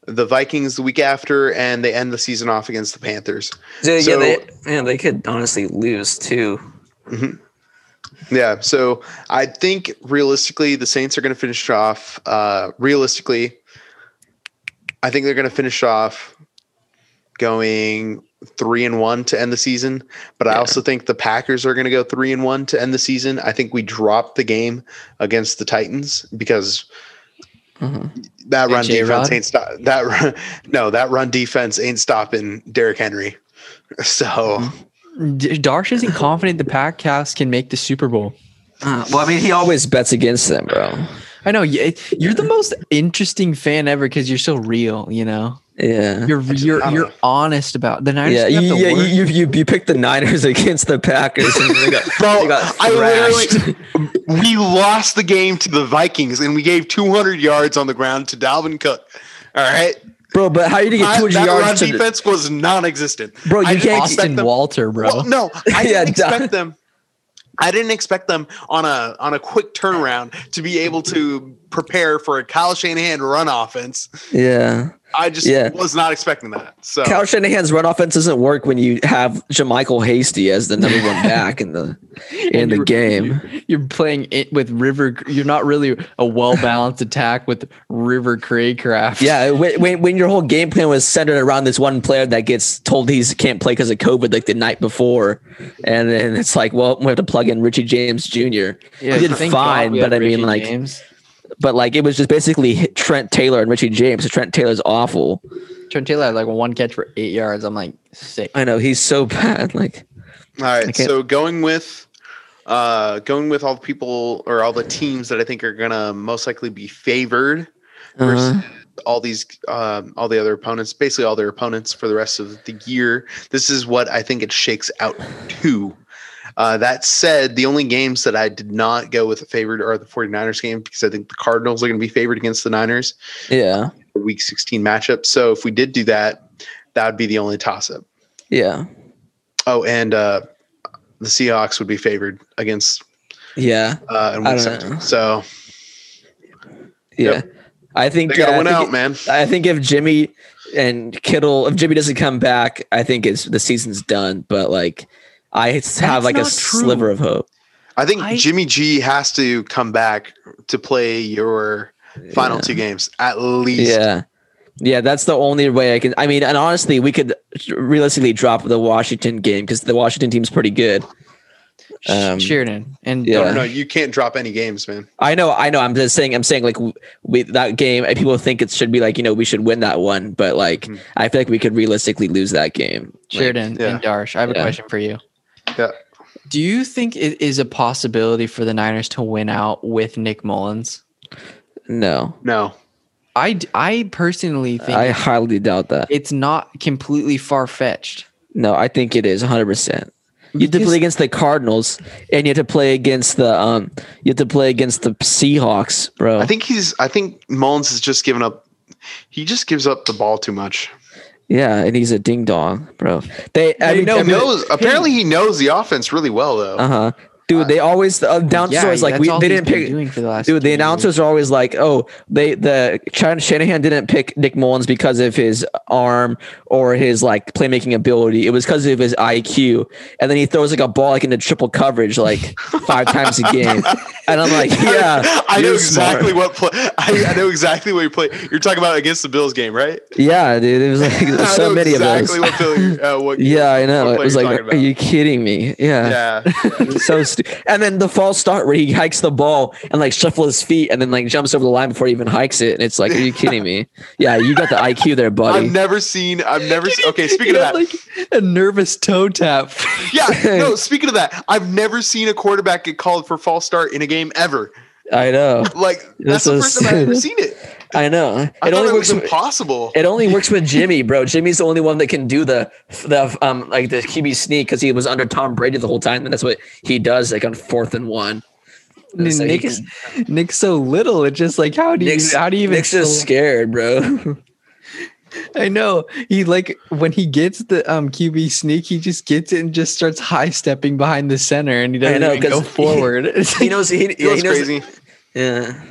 the Vikings the week after, and they end the season off against the Panthers. Yeah, so, yeah, they, man, they could honestly lose too. Mm-hmm. Yeah, so I think realistically the Saints are going to finish off. Uh, realistically, I think they're going to finish off going three and one to end the season. But yeah. I also think the Packers are going to go three and one to end the season. I think we dropped the game against the Titans because mm-hmm. that hey, run J-Rod? defense ain't stop. That run, no, that run defense ain't stopping Derrick Henry. So. Mm-hmm. Darsh isn't confident the Packers can make the Super Bowl. Uh, well, I mean, he always bets against them, bro. I know. You're the most interesting fan ever because you're so real, you know? Yeah. You're you're you're honest about the Niners. Yeah, you, yeah you, you, you picked the Niners against the Packers. And they got, bro, they got I literally, we lost the game to the Vikings, and we gave two hundred yards on the ground to Dalvin Cook. All right? Bro, but how are you going to get two hundred yards? That defense the, was non-existent. Bro, you I can't expect them, Walter, bro. Well, no, I yeah, didn't expect duh. them. I didn't expect them on a on a quick turnaround to be able to prepare for a Kyle Shanahan run offense. Yeah. I just yeah. was not expecting that. So Kyle Shanahan's run offense doesn't work when you have Jermichael Hasty as the number one back in the in the game. You're playing it with River. You're not really a well balanced attack with River Craycraft. Yeah, when when your whole game plan was centered around this one player that gets told he can't play because of COVID, like the night before, and then it's like, well, we have to plug in Richie James Junior Yeah, he did fine, but I Richie mean, like. James. But, like, it was just basically Trent Taylor and Richie James. So Trent Taylor's awful. Trent Taylor had, like, one catch for eight yards. I'm, like, sick. I know. He's so bad. Like, all right. So going with uh, going with all the people or all the teams that I think are going to most likely be favored versus uh-huh. all these um, all the other opponents, basically all their opponents for the rest of the year. This is what I think it shakes out to. Uh, that said, the only games that I did not go with a favored are the 49ers game because I think the Cardinals are going to be favored against the Niners. Yeah. Uh, week sixteen matchup. So if we did do that, that would be the only toss-up. Yeah. Oh, and uh, the Seahawks would be favored against. Yeah. Uh, in week I don't seventeen. Know. So. Yeah. Yep. I think they gotta uh, win I think out, it, man. I think if Jimmy and Kittle, if Jimmy doesn't come back, I think it's the season's done. But like. I have That's like a true. sliver of hope. I think I, Jimmy G has to come back to play your final yeah. two games at least. Yeah. Yeah, that's the only way I can. I mean, and honestly, we could realistically drop the Washington game because the Washington team's pretty good. Um, Sheridan and yeah. no, no, you can't drop any games, man. I know, I know. I'm just saying, I'm saying, like, we, that game, people think it should be like, you know, we should win that one, but like, mm-hmm. I feel like we could realistically lose that game. Sheridan like, yeah. and Darsh, I have a yeah. question for you. Yeah. Do you think it is a possibility for the Niners to win out with Nick Mullins? No. No. I, I personally think... I highly doubt that. It's not completely far-fetched. No, I think it is, one hundred percent. You have to play against the Cardinals, and you have to play against the um, you have to play against the Seahawks, bro. I think he's. I think Mullins has just given up. He just gives up the ball too much. Yeah, and he's a ding dong, bro. They, I mean, know, knows, apparently he knows the offense really well, though. Uh huh. Dude, they always the announcers yeah, always like we they didn't pick. For the last dude, the announcers weeks. are always like, oh, they the Shanahan didn't pick Nick Mullins because of his arm or his like playmaking ability. It was because of his I Q. And then he throws like a ball like into triple coverage like five times a game. And I'm like, yeah, I know exactly smart. what play. I, I know exactly what you play. You're talking about against the Bills game, right? Yeah, dude. It was like there was so many exactly of those. Uh, what, yeah, I know. It was like, are you kidding me? Yeah. Yeah. yeah. So stupid. And then the false start where he hikes the ball and like shuffles his feet and then like jumps over the line before he even hikes it. And it's like, are you kidding me? Yeah, you got the I Q there, buddy. I've never seen. I've never. Seen, okay, speaking of that, like a nervous toe tap. Yeah, no. Speaking of that, I've never seen a quarterback get called for false start in a game ever. I know. Like that's the first time I've ever seen it. I know. I it only it works impossible. With, it only works with Jimmy, bro. Jimmy's the only one that can do the the um like the Q B sneak because he was under Tom Brady the whole time, and that's what he does like on fourth and one. And so Nick is Nick's so little. It's just like how do you Nick's, how do you even? Nick's just scared, bro. I know he like when he gets the um Q B sneak, he just gets it and just starts high stepping behind the center, and he doesn't know, even go forward. He, he knows he, he, yeah, he knows crazy. Yeah.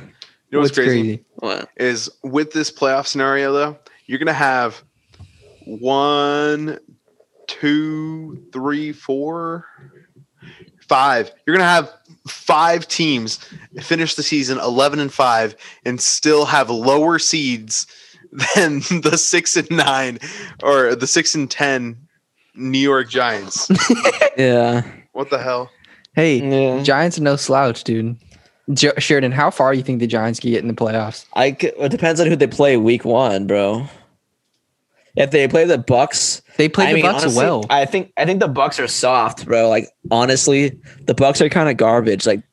You know what's, what's crazy, crazy is with this playoff scenario, though, you're going to have one, two, three, four, five. You're going to have five teams finish the season eleven and five and still have lower seeds than the six and nine or the six and ten New York Giants. Yeah. What the hell? Hey, yeah. Giants are no slouch, dude. Jo- Sheridan, how far do you think the Giants can get in the playoffs? I c- it depends on who they play week one, bro. If they play the Bucks, they play I the mean, Bucks honestly, well. I think I think the Bucks are soft, bro. Like honestly, the Bucks are kind of garbage. Like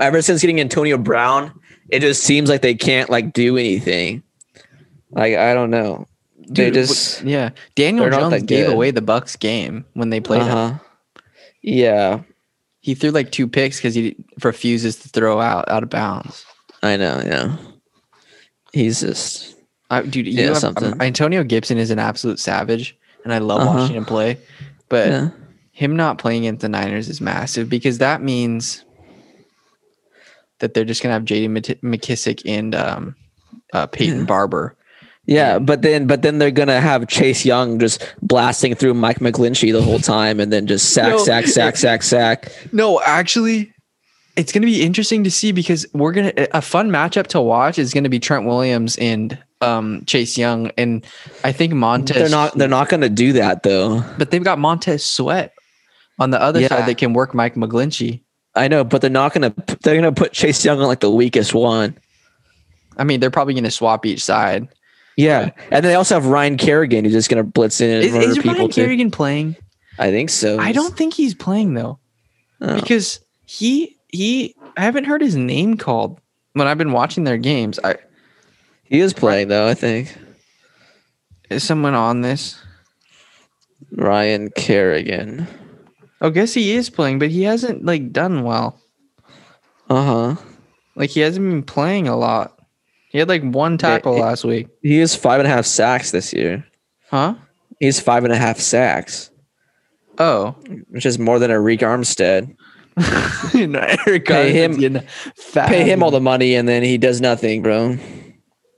ever since getting Antonio Brown, it just seems like they can't like do anything. Like I don't know. Dude, they just yeah. Daniel Jones gave away the Bucks game when they played uh-huh. them. Yeah. He threw like two picks because he refuses to throw out out of bounds. I know, yeah. He's just, I, dude. You yeah, know, something. I'm, Antonio Gibson is an absolute savage, and I love uh-huh. watching him play. But yeah. him not playing against the Niners is massive because that means that they're just gonna have J D McKissick and um, uh, Peyton yeah. Barber, Yeah, but then but then they're gonna have Chase Young just blasting through Mike McGlinchey the whole time, and then just sack, no, sack, sack, sack, sack. No, actually, it's gonna be interesting to see, because we're gonna a fun matchup to watch is gonna be Trent Williams and um, Chase Young, and I think Montez. They're not they're not gonna do that though. But they've got Montez Sweat on the other yeah. side that can work Mike McGlinchey. I know, but they're not gonna they're gonna put Chase Young on like the weakest one. I mean, they're probably gonna swap each side. Yeah, and then they also have Ryan Kerrigan, who's just going to blitz in and is, murder is people. Is Ryan too. Kerrigan playing? I think so. I don't think he's playing though, oh. because he he. I haven't heard his name called when I've been watching their games. I he is playing I, though. I think is someone on this? Ryan Kerrigan. I guess he is playing, but he hasn't like done well. Uh huh. Like he hasn't been playing a lot. He had like one tackle it, it, last week. He has five and a half sacks this year. Huh? He has five and a half sacks. Oh. Which is more than Eric Armstead. you know, Eric pay him, you know, pay him all the money and then he does nothing, bro.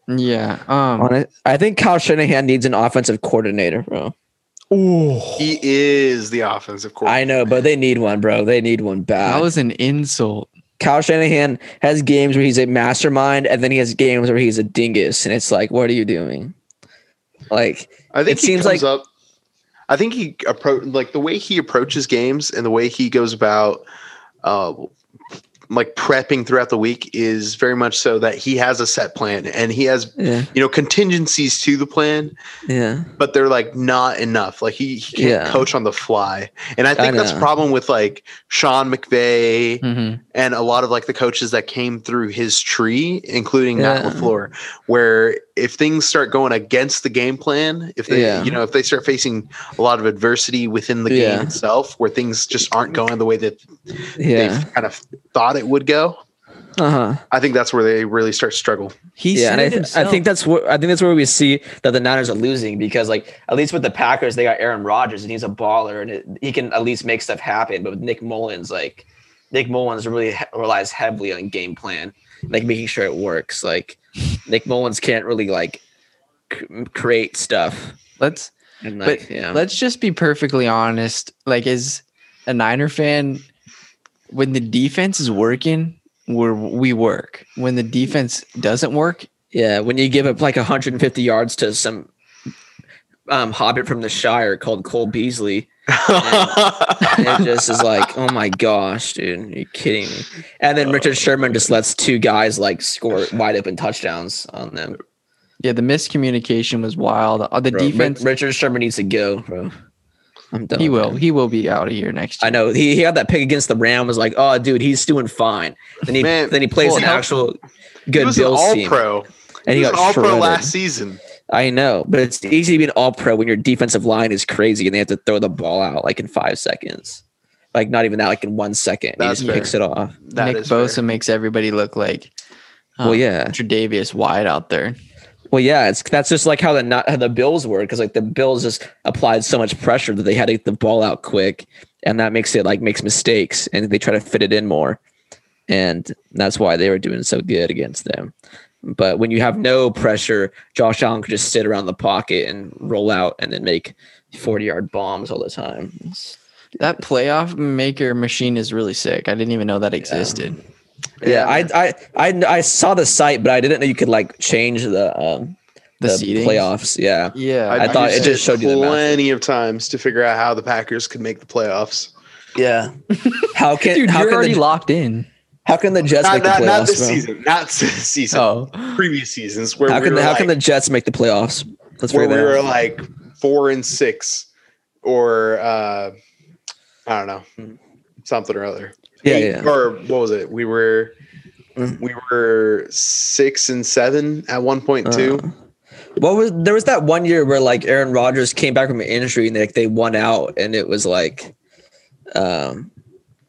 Yeah. Um, On it, I think Kyle Shanahan needs an offensive coordinator, bro. Ooh. He is the offensive coordinator. I know, but they need one, bro. They need one bad. That was an insult. Kyle Shanahan has games where he's a mastermind, and then he has games where he's a dingus, and it's like, what are you doing? Like, I think it seems like up, I think he approach like the way he approaches games and the way he goes about, uh, like prepping throughout the week is very much so that he has a set plan and he has yeah. you know contingencies to the plan, yeah. But they're like not enough. Like he, he can't yeah. coach on the fly, and I think I that's a problem with like Sean McVay mm-hmm. and a lot of like the coaches that came through his tree, including yeah. Matt LaFleur, where if things start going against the game plan, if they yeah. you know if they start facing a lot of adversity within the yeah. game itself, where things just aren't going the way that yeah. they've kind of thought it would go, uh-huh. I think that's where they really start to struggle. He yeah, and I, th- I think that's what I think that's where we see that the Niners are losing, because like at least with the Packers they got Aaron Rodgers and he's a baller and it, he can at least make stuff happen. But with Nick Mullins, like Nick Mullins really he- relies heavily on game plan, like making sure it works. Like Nick Mullins can't really like c- create stuff. Let's and, like, but yeah. let's just be perfectly honest. Like as a Niner fan, when the defense is working, we're, we work. When the defense doesn't work, yeah. when you give up like one hundred fifty yards to some um, hobbit from the Shire called Cole Beasley, and, and it just is like, oh my gosh, dude, are you kidding me? And then Richard Sherman just lets two guys like score wide open touchdowns on them. Yeah, the miscommunication was wild. The bro, defense, R- Richard Sherman needs to go, bro. I'm done. He will. Him. He will be out of here next year. I know. He he had that pick against the Rams. Was like, oh, dude, he's doing fine. Then he Man, then he plays well, an actual good Bills all team. Pro. And he, he was got an all shredded. Pro last season. I know, but it's easy to be an all pro when your defensive line is crazy and they have to throw the ball out like in five seconds, like not even that, like in one second. That's he just fair. Picks it off. That Nick Bosa fair. Makes everybody look like, um, well, yeah, Tre'Davious White out there. Well, yeah, it's that's just like how the not how the Bills were, because like the Bills just applied so much pressure that they had to get the ball out quick, and that makes it like makes mistakes, and they try to fit it in more, and that's why they were doing so good against them. But when you have no pressure, Josh Allen could just sit around the pocket and roll out and then make forty-yard bombs all the time. It's, that playoff maker machine is really sick. I didn't even know that existed. Yeah. Yeah, I, I I I saw the site, but I didn't know you could like change the um, the, the playoffs. Yeah, yeah. I, I thought it just showed you plenty of times to figure out how the Packers could make the playoffs. Yeah, how can Dude, how you're can already the, locked in? How can the Jets not, make not, the playoffs? Not this bro? Season, not this season. Oh. Previous seasons where how we can were how like, can the Jets make the playoffs? Let's where we out. Were like four and six, or uh, I don't know, something or other. Yeah, Eight, yeah, or what was it? We were, we were six and seven at one point too. Uh, what was there was that one year where like Aaron Rodgers came back from an injury and they, like they won out, and it was like, um,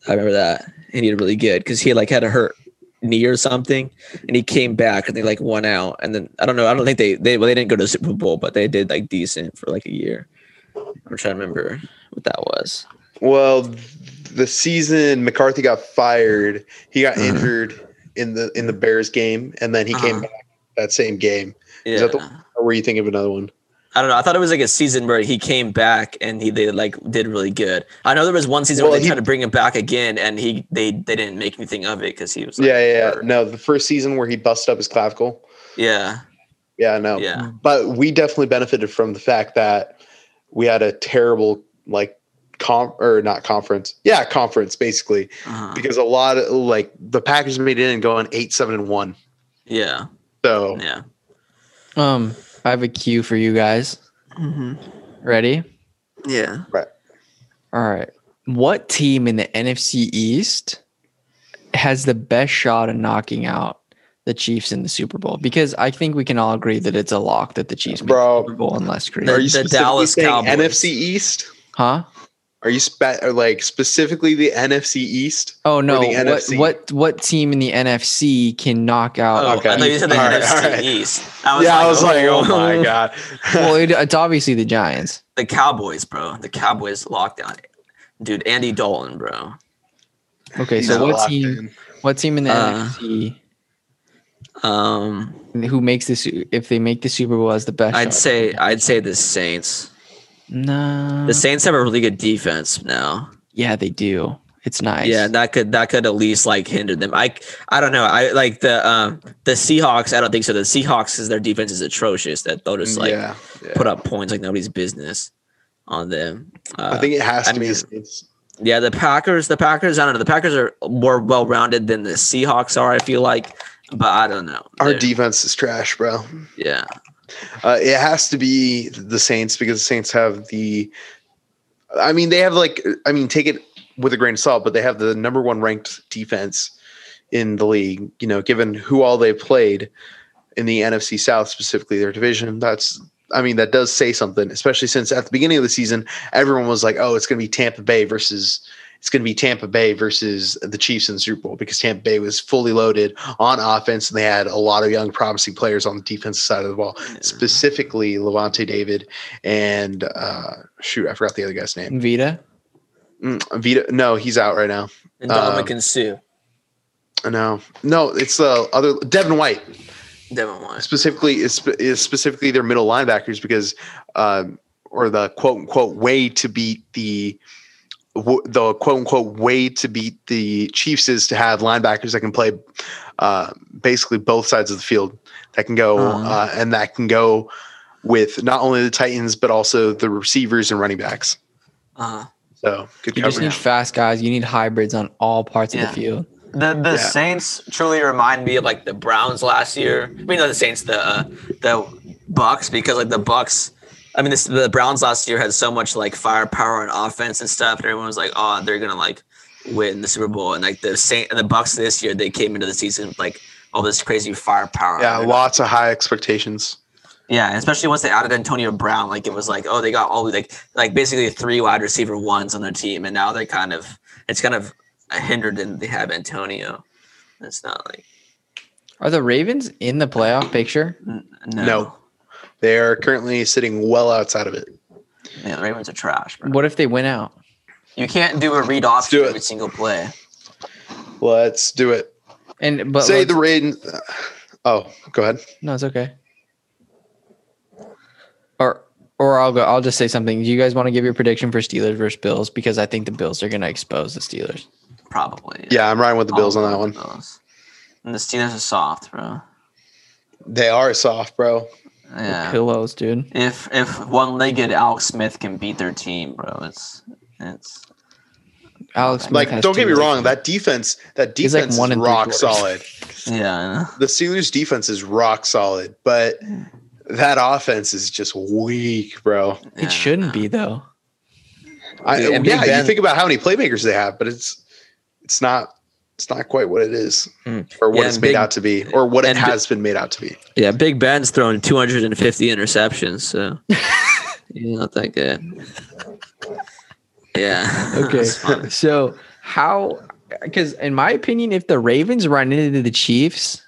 I remember that, and he did really good because he like had a hurt knee or something, and he came back and they like won out, and then I don't know, I don't think they they well they didn't go to the Super Bowl, but they did like decent for like a year. I'm trying to remember what that was. Well. The season McCarthy got fired, he got uh-huh. injured in the in the Bears game, and then he uh-huh. came back that same game. Yeah. Is that the one, or were you thinking of another one? I don't know. I thought it was like a season where he came back and he they like did really good. I know there was one season well, where they he, tried to bring him back again, and he they they didn't make anything of it because he was like, yeah yeah, yeah no the first season where he busted up his clavicle. Yeah. Yeah, I know. Yeah. But we definitely benefited from the fact that we had a terrible like com or not conference. Yeah, conference basically. Uh-huh. Because a lot of like the Packers made it in going eight, seven, and one. Yeah. So yeah. Um, I have a cue for you guys. Mm-hmm. Ready? Yeah. Right. All right. What team in the N F C East has the best shot of knocking out the Chiefs in the Super Bowl? Because I think we can all agree that it's a lock that the Chiefs make the Super Bowl unless crazy. Are you the Dallas Cowboys N F C East? Huh? Are you spe- or like specifically the N F C East? Oh no! The what, N F C? what what team in the N F C can knock out? Oh, okay. I thought you said the all N F C right, right. East. I was yeah, like, I was oh, like, oh my god. Well, it, it's obviously the Giants, the Cowboys, bro. The Cowboys lockdown, dude. Andy Dalton, bro. Okay, He's so what team? In. What team in the uh, N F C? Um, who makes this? If they make the Super Bowl as the best, I'd shot. say I'd say the Saints. No, the Saints have a really good defense now. Yeah, they do. It's nice. Yeah, that could that could at least like hinder them. I I don't know. I like the um the Seahawks. I don't think so. The Seahawks, because their defense is atrocious. That they'll just like yeah, yeah. put up points like nobody's business on them. Uh, I think it has to I mean, be. It's- yeah, the Packers. The Packers. I don't know. The Packers are more well rounded than the Seahawks are, I feel like. But I don't know. Our They're, defense is trash, bro. Yeah. Uh, it has to be the Saints because the Saints have the – I mean, they have like – I mean, take it with a grain of salt, but they have the number one ranked defense in the league, you know, given who all they played in the N F C South, specifically their division. That's – I mean, that does say something, especially since at the beginning of the season, everyone was like, oh, it's going to be Tampa Bay versus – It's going to be Tampa Bay versus the Chiefs in the Super Bowl because Tampa Bay was fully loaded on offense and they had a lot of young, promising players on the defensive side of the ball, yeah. specifically Levante David and uh, shoot, I forgot the other guy's name. Vita? Mm, Vita? No, he's out right now. And Dominican um, Sue. No, no, it's the uh, other Devin White. Devin White. Specifically, is specifically their middle linebackers because, um, or the quote unquote way to beat the. The quote-unquote way to beat the Chiefs is to have linebackers that can play uh, basically both sides of the field that can go uh, uh, and that can go with not only the Titans but also the receivers and running backs. Uh, so good you coverage. Just need fast guys. You need hybrids on all parts yeah. of the field. The the yeah. Saints truly remind me of like the Browns last year. I mean, not the Saints, the uh, the Bucks because like the Bucks. I mean, this, the Browns last year had so much like firepower and offense and stuff, and everyone was like, "Oh, they're gonna like win the Super Bowl." And like the Saint and the Bucks this year, they came into the season with, like all this crazy firepower. Yeah, lots of high expectations. Yeah, and especially once they added Antonio Brown, like it was like, oh, they got all like like basically three wide receiver ones on their team, and now they're kind of it's kind of hindered that they have Antonio. It's not like are the Ravens in the playoff picture? N- no. no. They are currently sitting well outside of it. Yeah, the Ravens are trash, bro. What if they win out? You can't do a read option every single play. Let's do it. And but say the Ravens. Oh, go ahead. No, it's okay. Or or I'll go. I'll just say something. Do you guys want to give your prediction for Steelers versus Bills? Because I think the Bills are going to expose the Steelers. Probably. Yeah, yeah I'm riding with the Bills on that one. Bills. And the Steelers are soft, bro. They are soft, bro. Yeah. Pillows, dude. If if one-legged Alex Smith can beat their team, bro, it's it's Alex. Smith like, don't get me wrong. That defense, that defense like is rock solid. Yeah, the Steelers' defense is rock solid, but that offense is just weak, bro. It yeah. shouldn't be though. I, yeah, ben, you think about how many playmakers they have, but it's it's not. It's not quite what it is or what yeah, it's made Big, out to be or what it has been made out to be. Yeah, Big Ben's thrown two hundred fifty interceptions, so you're not that good. Yeah. Okay. So how – because in my opinion, if the Ravens run into the Chiefs,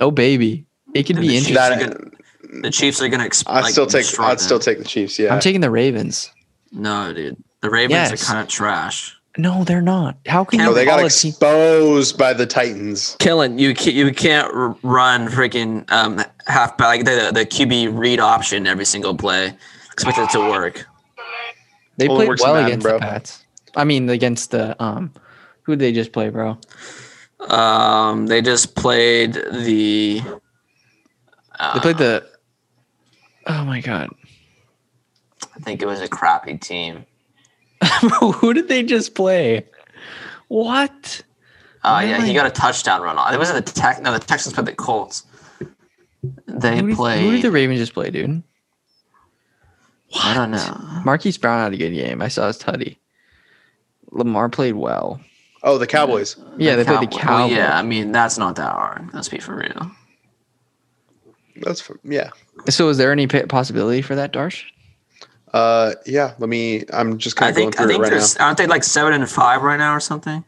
oh, baby, it could and be interesting. That, gonna, the Chiefs are going to exp- – like, I'd still take the Chiefs, yeah. I'm taking the Ravens. No, dude. The Ravens yes. are kind of trash. No, they're not. How can no, you? They got exposed by the Titans. Killing you. You can't run freaking um, half back like the the Q B read option every single play. Expect it to work. They well, played well against bro. the Pats. I mean, against the um, who did they just play, bro? Um, they just played the. Uh, they played the. Oh my god! I think it was a crappy team. Who did they just play? What? Uh, yeah, he got a touchdown run on. It wasn't the Tex. No, the Texans played the Colts. They who did, played. Who did the Ravens just play, dude? What? I don't know. Marquise Brown had a good game. I saw his tutty. Lamar played well. Oh, the Cowboys. Yeah, the they Cow- played the Cowboys. Well, yeah, I mean that's not that hard. Let's be for real. That's for, yeah. So, is there any possibility for that, Darsh? Uh, yeah, let me, I'm just kind of going through I think it right there's, now. Aren't they like seven and five right now or something?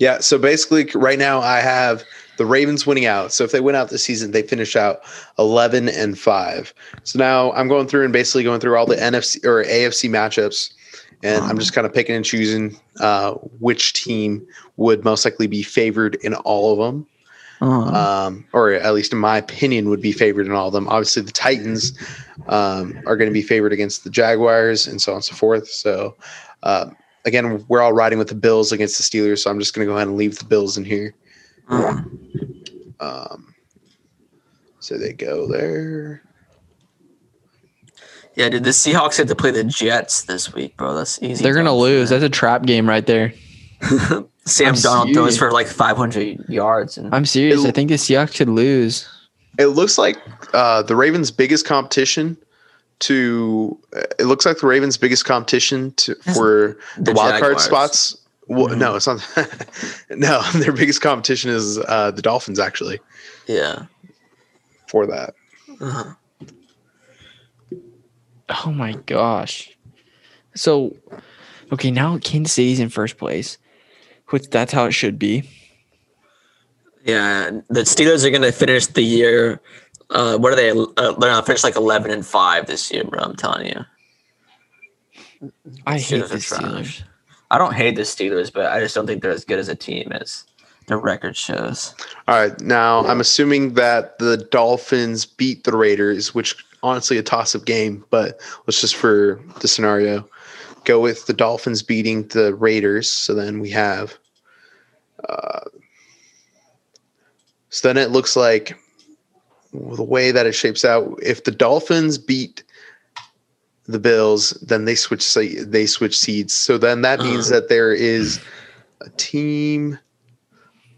Yeah. So basically right now I have the Ravens winning out. So if they win out this season, they finish out eleven and five. So now I'm going through and basically going through all the N F C or A F C matchups. And I'm just kind of picking and choosing, uh, which team would most likely be favored in all of them. Uh-huh. Um, or at least in my opinion would be favored in all of them. Obviously the Titans um, are going to be favored against the Jaguars and so on and so forth. So uh, again, we're all riding with the Bills against the Steelers. So I'm just going to go ahead and leave the Bills in here. Uh-huh. Um, so they go there. Yeah. Dude, the Seahawks had to play the Jets this week, bro. That's easy. They're going to lose. That's a trap game right there. Sam I'm Donald serious. throws for like five hundred yards. And I'm serious. It, I think the Seahawks could lose. It looks like uh, the Ravens' biggest competition to – it looks like the Ravens' biggest competition to, for the, the wild Jaguars. Card spots. Well, mm-hmm. No, it's not – no, their biggest competition is uh, the Dolphins actually. Yeah. For that. Uh-huh. Oh, my gosh. So, okay, now Kansas City's in first place. Which that's how it should be. Yeah, the Steelers are going to finish the year. Uh, what are they? Uh, they're going to finish like eleven and five this year, bro. I'm telling you. I Steelers hate the Steelers. I don't hate the Steelers, but I just don't think they're as good as a team as the record shows. All right, now I'm assuming that the Dolphins beat the Raiders, which honestly a toss-up game, but let's just for the scenario. Go with the Dolphins beating the Raiders. So then we have. Uh, so then it looks like the way that it shapes out. If the Dolphins beat the Bills, then they switch they switch seeds. So then that means uh, that there is a team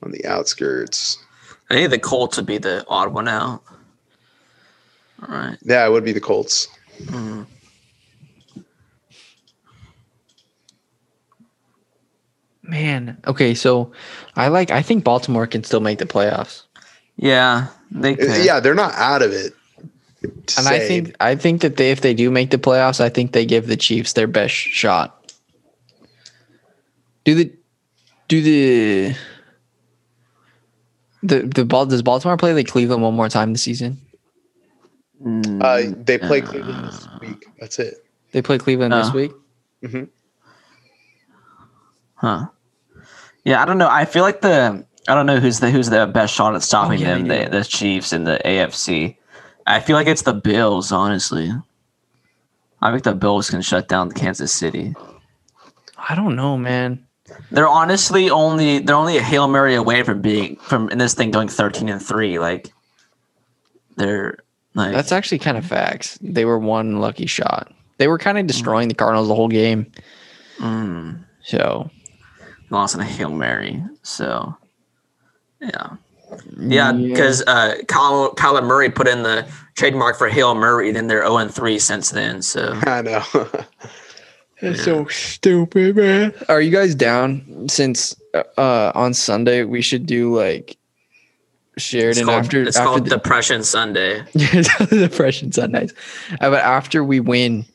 on the outskirts. I think the Colts would be the odd one out. All right. Yeah, it would be the Colts. Mm-hmm. Man, okay, so I like. I think Baltimore can still make the playoffs. Yeah, they. Could. Yeah, they're not out of it. And say. I think I think that they, if they do make the playoffs, I think they give the Chiefs their best shot. Do the, do the. The the ball does Baltimore play like Cleveland one more time this season? Uh, they play uh, Cleveland this week. That's it. They play Cleveland oh. this week. Mm-hmm. Huh. Yeah, I don't know. I feel like the I don't know who's the who's the best shot at stopping oh, yeah, them. The, the Chiefs and the A F C. I feel like it's the Bills, honestly. I think the Bills can shut down Kansas City. I don't know, man. They're honestly only they're only a Hail Mary away from being from in this thing going thirteen and three. Like they're like that's actually kind of facts. They were one lucky shot. They were kind of destroying mm. the Cardinals the whole game. Mm. So. Lost in a Hail Mary, so yeah, yeah. Because uh, Kyle, Kyler Murray put in the trademark for Hail Murray, then they're zero and three since then. So I know it's yeah. so stupid, man. Are you guys down? Since uh, on Sunday we should do like Sheridan it's called, after. It's after called the, Depression Sunday. Depression Sundays. Uh, but after we win.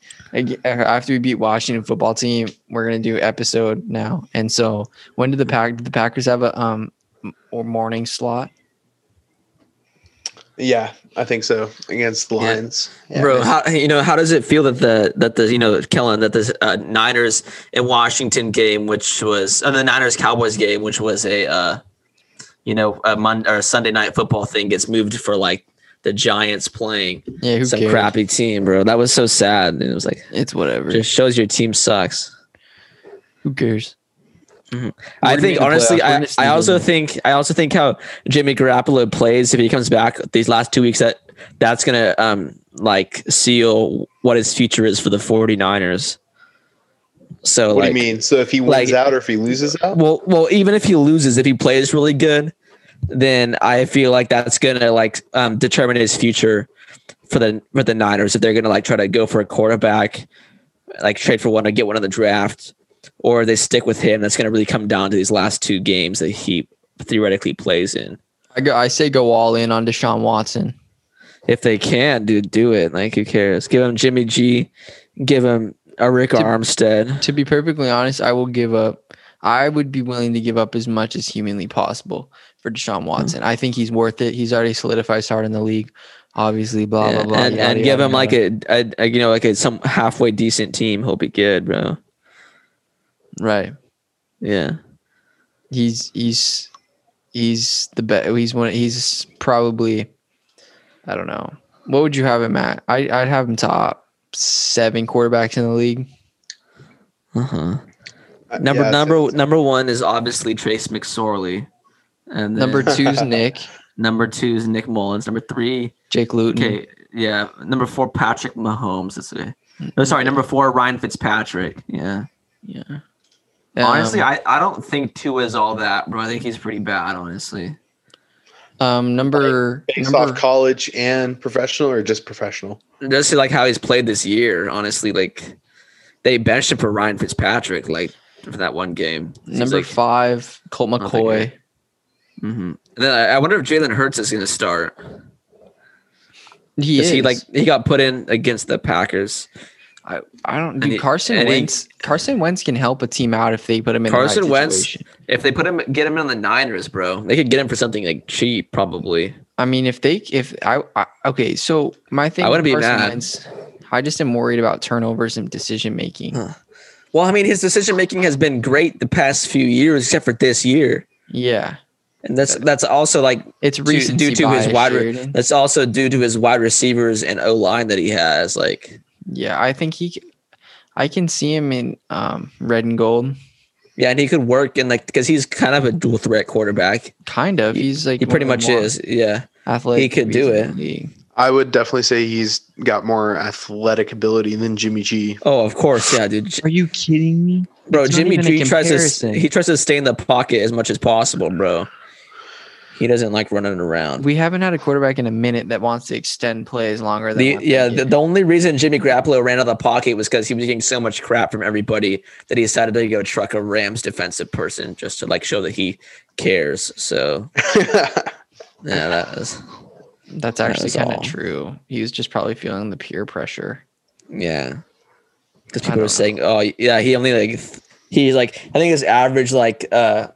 After we beat Washington football team, we're gonna do episode now. And so, when did the pack? Did the Packers have a um or morning slot? Yeah, I think so. Against the Lions, yeah. Yeah, bro. How, you know, how does it feel that the that the you know Kellen that the uh, Niners and Washington game, which was uh, the Niners Cowboys game, which was a uh, you know a Monday or a Sunday Night Football thing, gets moved for like the Giants playing yeah, some cares? crappy team, bro. That was so sad, and it was like it's whatever. Just shows your team sucks. Who cares? Mm-hmm. I think honestly, I, I also think I also think how Jimmy Garoppolo plays if he comes back these last two weeks, that that's gonna um like seal what his future is for the 49ers. So what like, do you mean? So if he wins like, out or if he loses out? Well, well, even if he loses, if he plays really good, then I feel like that's gonna like um determine his future for the for the Niners if they're gonna like try to go for a quarterback, like trade for one or get one in the draft. Or they stick with him. That's going to really come down to these last two games that he theoretically plays in. I go, I say go all in on Deshaun Watson. If they can, dude, do it. Like, who cares? Give him Jimmy G. Give him a Rick to, Armstead. To be perfectly honest, I will give up. I would be willing to give up as much as humanly possible for Deshaun Watson. Mm-hmm. I think he's worth it. He's already solidified start in the league. Obviously, blah, yeah, blah, blah. And, yada, and give yada, him, like, a, a, a, you know, like a some halfway decent team. He'll be good, bro. Right, yeah, he's he's he's the best. He's one. He's probably, I don't know. What would you have him at? I I'd have him top seven quarterbacks in the league. Uh huh. Number yeah, number seven, seven. number one is obviously Trace McSorley, and then, number two is Nick. Number two is Nick Mullins. Number three, Jake Luton. Okay, yeah. Number four, Patrick Mahomes. That's okay. No, sorry. Number four, Ryan Fitzpatrick. Yeah, yeah. Um, honestly, I, I don't think Tua is all that, bro. I think he's pretty bad, honestly. Um, number like, based number, off college and professional, or just professional? Just like how he's played this year, honestly. Like they benched him for Ryan Fitzpatrick, like for that one game. Seems number like, five, Colt McCoy. Mm-hmm. Then I, I wonder if Jalen Hurts is going to start. He is. He, like he got put in against the Packers. I, I don't do Carson Wentz. He, Carson Wentz can help a team out if they put him in Carson the right situation. Wentz. If they put him, get him in the Niners, bro. They could get him for something like cheap, probably. I mean, if they, if I, I okay. So my thing, I wouldn't be mad. Wentz, I just am worried about turnovers and decision making. Huh. Well, I mean, his decision making has been great the past few years, except for this year. Yeah, and that's that's also like it's due, due to his wide. Sheridan. That's also due to his wide receivers and O line that he has, like. Yeah, I think he – I can see him in um, red and gold. Yeah, and he could work in like – because he's kind of a dual-threat quarterback. Kind of. He's like – He pretty much is, yeah. Athletic. He could do it. I would definitely say he's got more athletic ability than Jimmy G. Oh, of course, yeah, dude. Are you kidding me? Bro, it's Jimmy G tries to – he tries to stay in the pocket as much as possible, bro. He doesn't like running around. We haven't had a quarterback in a minute that wants to extend plays longer than the, yeah. The, the only reason Jimmy Garoppolo ran out of the pocket was because he was getting so much crap from everybody that he decided to go truck a Rams defensive person just to like show that he cares. So yeah, that was, that's actually that kind of true. He was just probably feeling the peer pressure. Yeah, because people were know. saying, "Oh, yeah, he only like he's like I think his average like." uh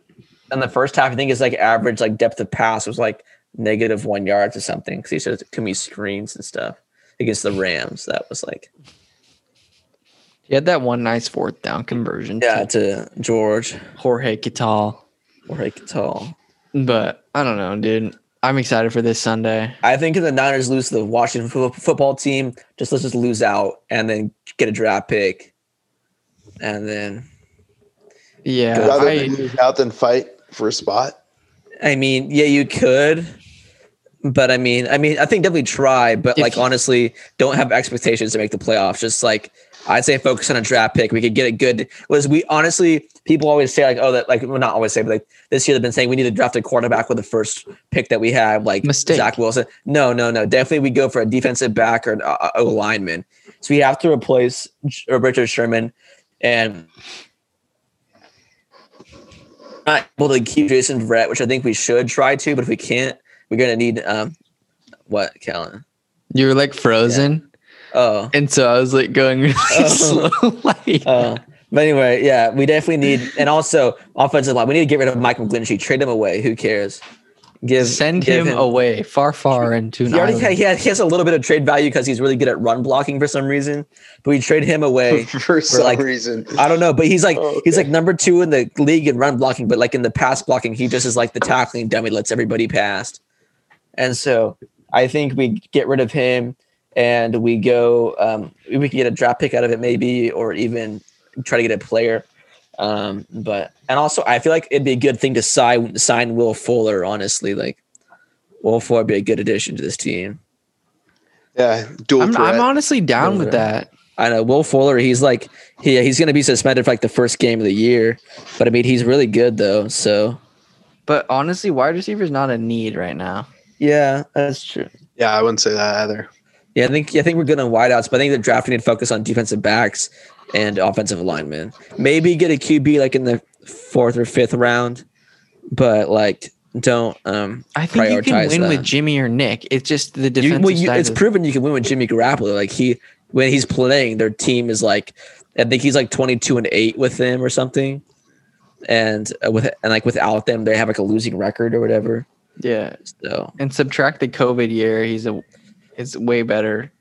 in the first half, I think his like average like depth of pass was like negative one yards or something because he said it could be screens and stuff against the Rams. That was like he had that one nice fourth down conversion. Yeah, to, to George Jorge Kittle. Jorge Kittle. But I don't know, dude. I'm excited for this Sunday. I think if the Niners lose to the Washington f- football team, just let's just lose out and then get a draft pick, and then yeah, rather I, than lose out than fight. For a spot, I mean, yeah, you could, but I mean, I mean, I think definitely try, but if like you, honestly, don't have expectations to make the playoffs. Just like I'd say, focus on a draft pick. We could get a good. Was we honestly? People always say like, oh, that like we're well, not always say, but like this year they've been saying we need to draft a quarterback with the first pick that we have, like Mistake. Zach Wilson. No, no, no. Definitely, we go for a defensive back or an uh, O lineman. So we have to replace Richard Sherman and. Not able to keep Jason Verrett, which I think we should try to, but if we can't, we're gonna need um, what, Callan? You were like frozen. Yeah. Oh, and so I was like going really oh. slow. Like. Oh. But anyway, yeah, we definitely need, and also offensive line. We need to get rid of Mike McGlinchey, trade him away. Who cares? Give Send give him, him away far, far into he already had, he, had, he has a little bit of trade value because he's really good at run blocking for some reason. But we trade him away for, for some like, reason. I don't know, but he's like oh, okay. he's like number two in the league in run blocking. But like in the pass blocking, he just is like the tackling dummy, lets everybody pass. And so I think we get rid of him and we go. Um, we can get a draft pick out of it, maybe, or even try to get a player. Um, but and also, I feel like it'd be a good thing to sign sign Will Fuller. Honestly, like Will Fuller would be a good addition to this team. Yeah, dual I'm, I'm honestly down dual with threat. that. I know Will Fuller. He's like he he's gonna be suspended for like the first game of the year, but I mean he's really good though. So, but honestly, wide receiver is not a need right now. Yeah, that's true. Yeah, I wouldn't say that either. Yeah, I think I think we're good on wideouts, but I think the draft need to focus on defensive backs and offensive linemen. Maybe get a Q B like in the fourth or fifth round, but like don't um I think prioritize you can win that. with Jimmy or Nick. It's just the defensive you, well, you, side it's of- proven you can win with Jimmy Garoppolo. Like he when he's playing, their team is like I think he's like twenty-two and eight with them or something. And uh, with and like without them they have like a losing record or whatever. Yeah. So and subtract the COVID year, he's a it's way better.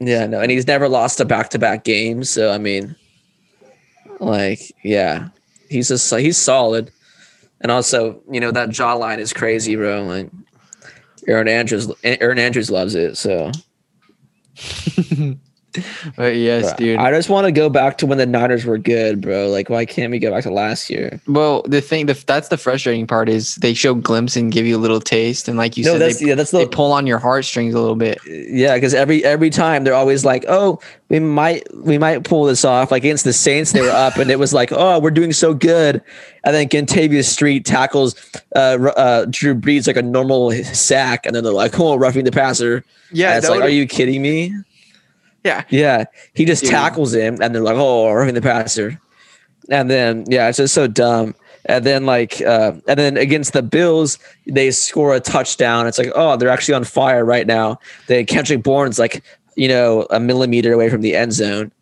Yeah, no, and he's never lost a back-to-back game. So I mean, like, yeah, he's just he's solid, and also you know that jawline is crazy, bro. Like Aaron Andrews, Aaron Andrews loves it. So, but yes, bro, dude, I just want to go back to when the Niners were good, bro. Like, why can't we go back to last year? Well, the thing the, that's the frustrating part is they show glimpse and give you a little taste, and like you no, said, that's, they, yeah, that's the, they pull on your heartstrings a little bit. Yeah, because every every time they're always like, "Oh, we might we might pull this off." Like against the Saints, they were up, and it was like, "Oh, we're doing so good," and then Kentavious Street tackles uh, uh, Drew Brees like a normal sack, and then they're like, "Oh, roughing the passer." Yeah, and it's like, are you kidding me? Yeah, yeah. He just Dude. tackles him, and they're like, "Oh, roughing the passer," and then yeah, it's just so dumb. And then like, uh, and then against the Bills, they score a touchdown. It's like, oh, they're actually on fire right now. They Kendrick Bourne's like, you know, a millimeter away from the end zone,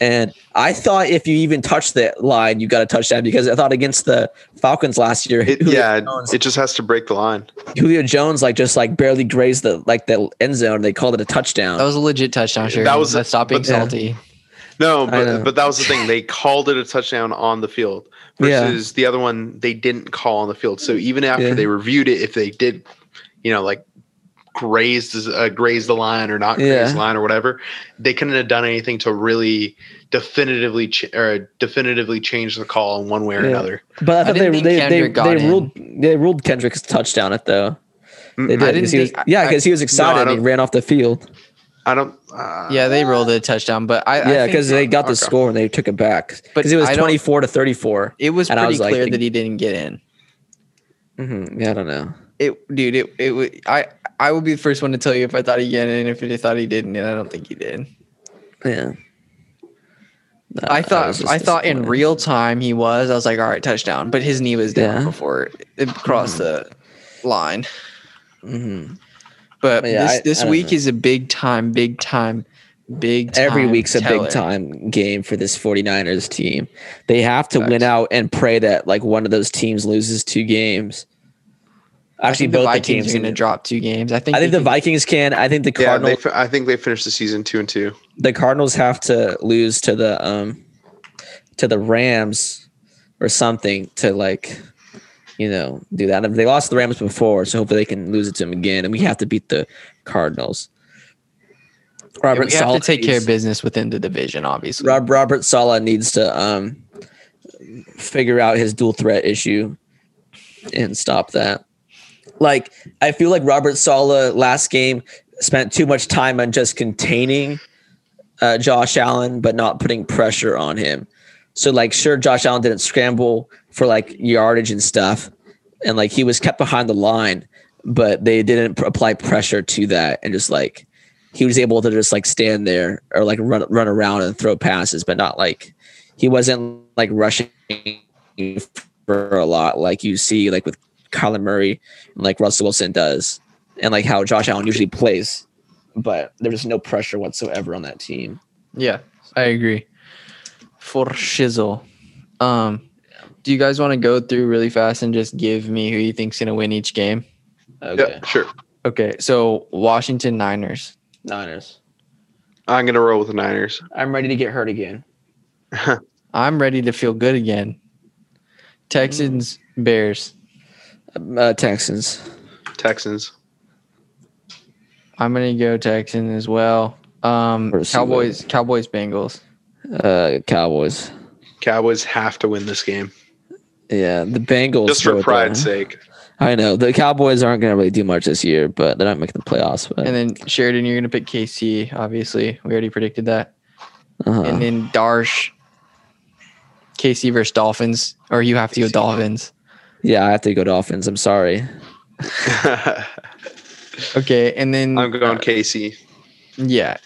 and I thought if you even touched the line, you got a touchdown because I thought against the Falcons last year, it, yeah, Jones, it just has to break the line. Julio Jones like just like barely grazed the like the end zone. And they called it a touchdown. That was a legit touchdown. Sure, that was a, stop being but, salty. Yeah. No, but but that was the thing. They called it a touchdown on the field versus yeah. the other one they didn't call on the field. So even after yeah. they reviewed it, if they did, you know, like grazed uh, grazed the line or not grazed yeah. the line or whatever, they couldn't have done anything to really definitively ch- or definitively change the call in one way or yeah. another. But I thought I they they they, they ruled they ruled Kendrick's touchdown it though. They did, I didn't think, was, yeah, because he was excited no, and he ran off the field. I don't. Uh, yeah, they rolled a touchdown, but I yeah because they got the okay. score and they took it back because it was twenty four to thirty four. It was pretty was clear like, that he didn't get in. Mm-hmm. Yeah, I don't know. It, dude. It it would. I I would be the first one to tell you if I thought he got in, if I thought he didn't, and I don't think he did. Yeah. No, I thought I, I thought in real time he was. I was like, all right, touchdown. But his knee was down yeah. before it crossed mm-hmm. the line. Mm-hmm. But yeah, this, I, this I week know. is a big time, big time, big time. Every week's teller. a big time game for this 49ers team. They have to That's win out and pray that like one of those teams loses two games. Actually, both the, the teams are going to drop two games. I think I think the can, Vikings can. I think the Cardinals. Yeah, they, I think they finished the season two and two. The Cardinals have to lose to the um to the Rams or something to like. You know, do that. They lost the Rams before, so hopefully they can lose it to them again. And we have to beat the Cardinals. Robert we have Sala to take needs, care of business within the division, obviously. Rob, Robert Sala needs to um, figure out his dual threat issue and stop that. Like, I feel like Robert Sala last game spent too much time on just containing uh, Josh Allen, but not putting pressure on him. So, like, sure, Josh Allen didn't scramble for, like, yardage and stuff. And, like, he was kept behind the line, but they didn't p- apply pressure to that. And just, like, he was able to just, like, stand there or, like, run run around and throw passes, but not, like, he wasn't, like, rushing for a lot like you see, like, with Kyler Murray and, like, Russell Wilson does and, like, how Josh Allen usually plays. But there was no pressure whatsoever on that team. Yeah, I agree. For shizzle. Um, do you guys want to go through really fast and just give me who you think's going to win each game? Okay. Yeah, sure. Okay, so Washington Niners. Niners. I'm going to roll with the Niners. I'm ready to get hurt again. I'm ready to feel good again. Texans, mm. Bears. Uh, Texans. Texans. I'm going to go Texans as well. Um, Cowboys, Cowboys, Bengals. Uh, Cowboys. Cowboys have to win this game. Yeah, the Bengals. Just for pride's sake. I know. The Cowboys aren't going to really do much this year, but they're not making the playoffs. But. And then, Sheridan, you're going to pick K C, obviously. We already predicted that. Uh-huh. And then Darsh, K C versus Dolphins, or you have to go Dolphins. Yeah, I have to go Dolphins. I'm sorry. Okay, and then... I'm going uh, K C. Yeah.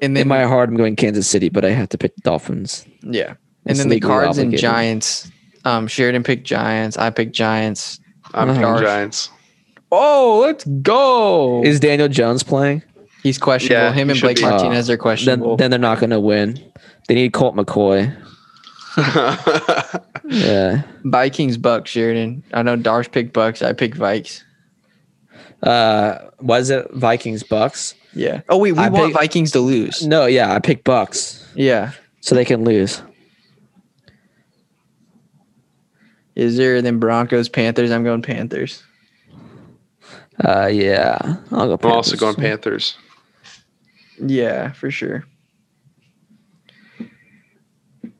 And then, in my heart, I'm going Kansas City, but I have to pick Dolphins. Yeah. And it's then the Cards obligated. And Giants. Um, Sheridan picked Giants. I picked Giants. I'm picking Giants. Oh, let's go. Is Daniel Jones playing? He's questionable. Yeah, Him and Blake be. Martinez oh. are questionable. Then, then they're not going to win. They need Colt McCoy. Yeah. Vikings, Bucks, Sheridan. I know Darsh picked Bucks. I picked Vikes. Uh, why is it Vikings, Bucks? Yeah. Oh, wait. We I want pick, Vikings to lose. No, yeah. I picked Bucks. Yeah. So they can lose. Is there then Broncos, Panthers? I'm going Panthers. Uh, yeah. I'll go Panthers. I'm also going Panthers. Yeah, for sure.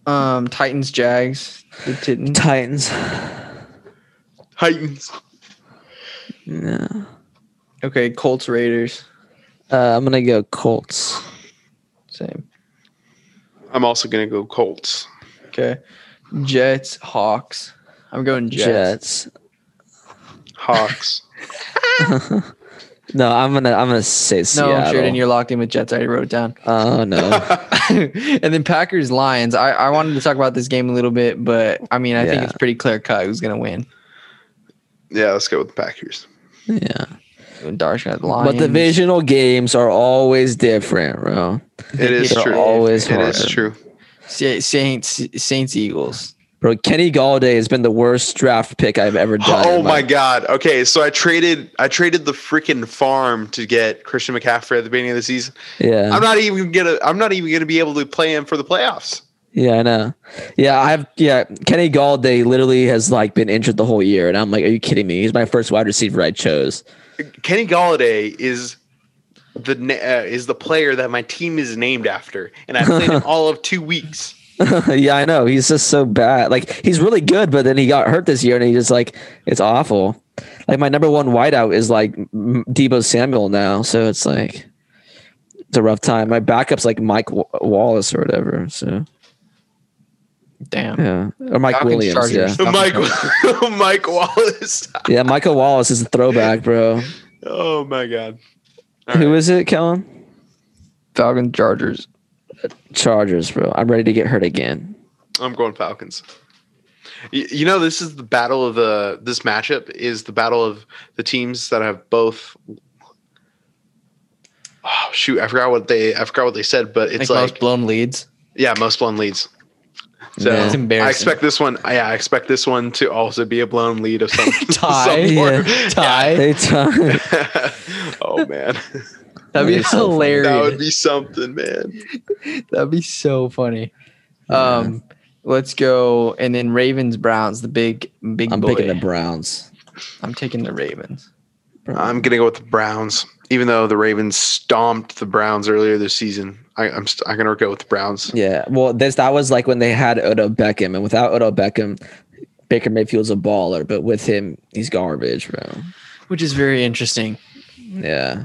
Um, Titans, Jags. The Titans. Titans. Titans. No. Okay, Colts, Raiders. Uh, I'm going to go Colts. Same. I'm also going to go Colts. Okay. Jets, Hawks. I'm going Jets. Jets. Hawks. No, I'm gonna I'm gonna say Seattle. No, I'm sure. And you're locked in with Jets. I already wrote it down. Oh no. And then Packers Lions. I, I wanted to talk about this game a little bit, but I mean I yeah. think it's pretty clear cut who's gonna win. Yeah, let's go with the Packers. Yeah. Darsh got the Lions. But divisional games are always different, bro. It is They're true. Always it harder. Is true. Saints Saints Eagles. Bro, Kenny Galladay has been the worst draft pick I've ever done. Oh my, my god! Okay, so I traded, I traded the freaking farm to get Christian McCaffrey at the beginning of the season. Yeah, I'm not even gonna, I'm not even gonna be able to play him for the playoffs. Yeah, I know. Yeah, I've, yeah, Kenny Galladay literally has like been injured the whole year, and I'm like, are you kidding me? He's my first wide receiver I chose. Kenny Galladay is the uh, is the player that my team is named after, and I played him all of two weeks. Yeah, I know. He's just so bad. Like, he's really good, but then he got hurt this year, and he just, like, it's awful. Like, my number one wideout is, like, Deebo Samuel now, so it's, like, it's a rough time. My backup's, like, Mike Wallace or whatever, so. Damn. Yeah. Or Mike Falcons Williams, Chargers. Yeah. Mike, Mike Wallace. Yeah, Michael Wallace is a throwback, bro. Oh, my God. All Who right. is it, Kellen? Falcons, Chargers. Chargers, bro. I'm ready to get hurt again. I'm going Falcons. You, you know, this is the battle of the. This matchup is the battle of the teams that have both. Oh shoot! I forgot what they. I forgot what they said, but it's like, like most blown leads. Yeah, most blown leads. So yeah, it's embarrassing. I expect this one. Yeah, I expect this one to also be a blown lead of some tie. Some yeah, tie. Yeah. They tie. Oh man. That'd be so hilarious. Funny. That would be something, man. That'd be so funny. Yeah. Um, let's go. And then Ravens, Browns, the big, big I'm boy. I'm picking the Browns. I'm taking the Ravens. Browns. I'm going to go with the Browns. Even though the Ravens stomped the Browns earlier this season, I, I'm st- I'm going to go with the Browns. Yeah. Well, this that was like when they had Odell Beckham. And without Odell Beckham, Baker Mayfield's a baller. But with him, he's garbage, bro. Which is very interesting. Yeah.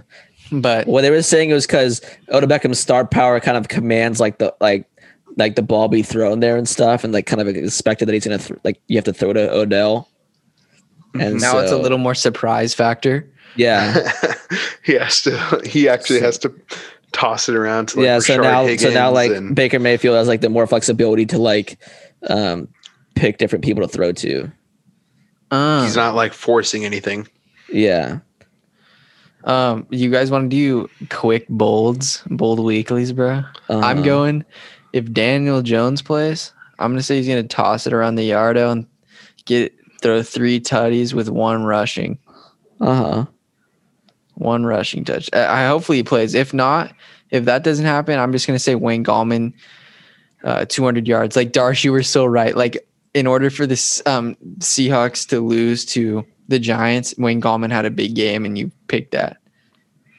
But what they were saying was because Odell Beckham's star power kind of commands like the like like the ball be thrown there and stuff, and like kind of expected that he's gonna th- like you have to throw to Odell. And now so, it's a little more surprise factor. Yeah, he has to. He actually so, has to toss it around to like yeah. Rashard so now, Higgins so now like and, Baker Mayfield has like the more flexibility to like um, pick different people to throw to. Uh, he's not like forcing anything. Yeah. Um, you guys want to do quick bolds, bold weeklies, bro? Uh, I'm going. If Daniel Jones plays, I'm gonna say he's gonna toss it around the yardo and get throw three tutties with one rushing. Uh huh. One rushing touch. I, I hopefully he plays. If not, if that doesn't happen, I'm just going to say Wayne Gallman, uh, two hundred yards. Like, Darsh, you were so right. Like, in order for the um, Seahawks to lose to the Giants, Wayne Gallman had a big game, and you picked that.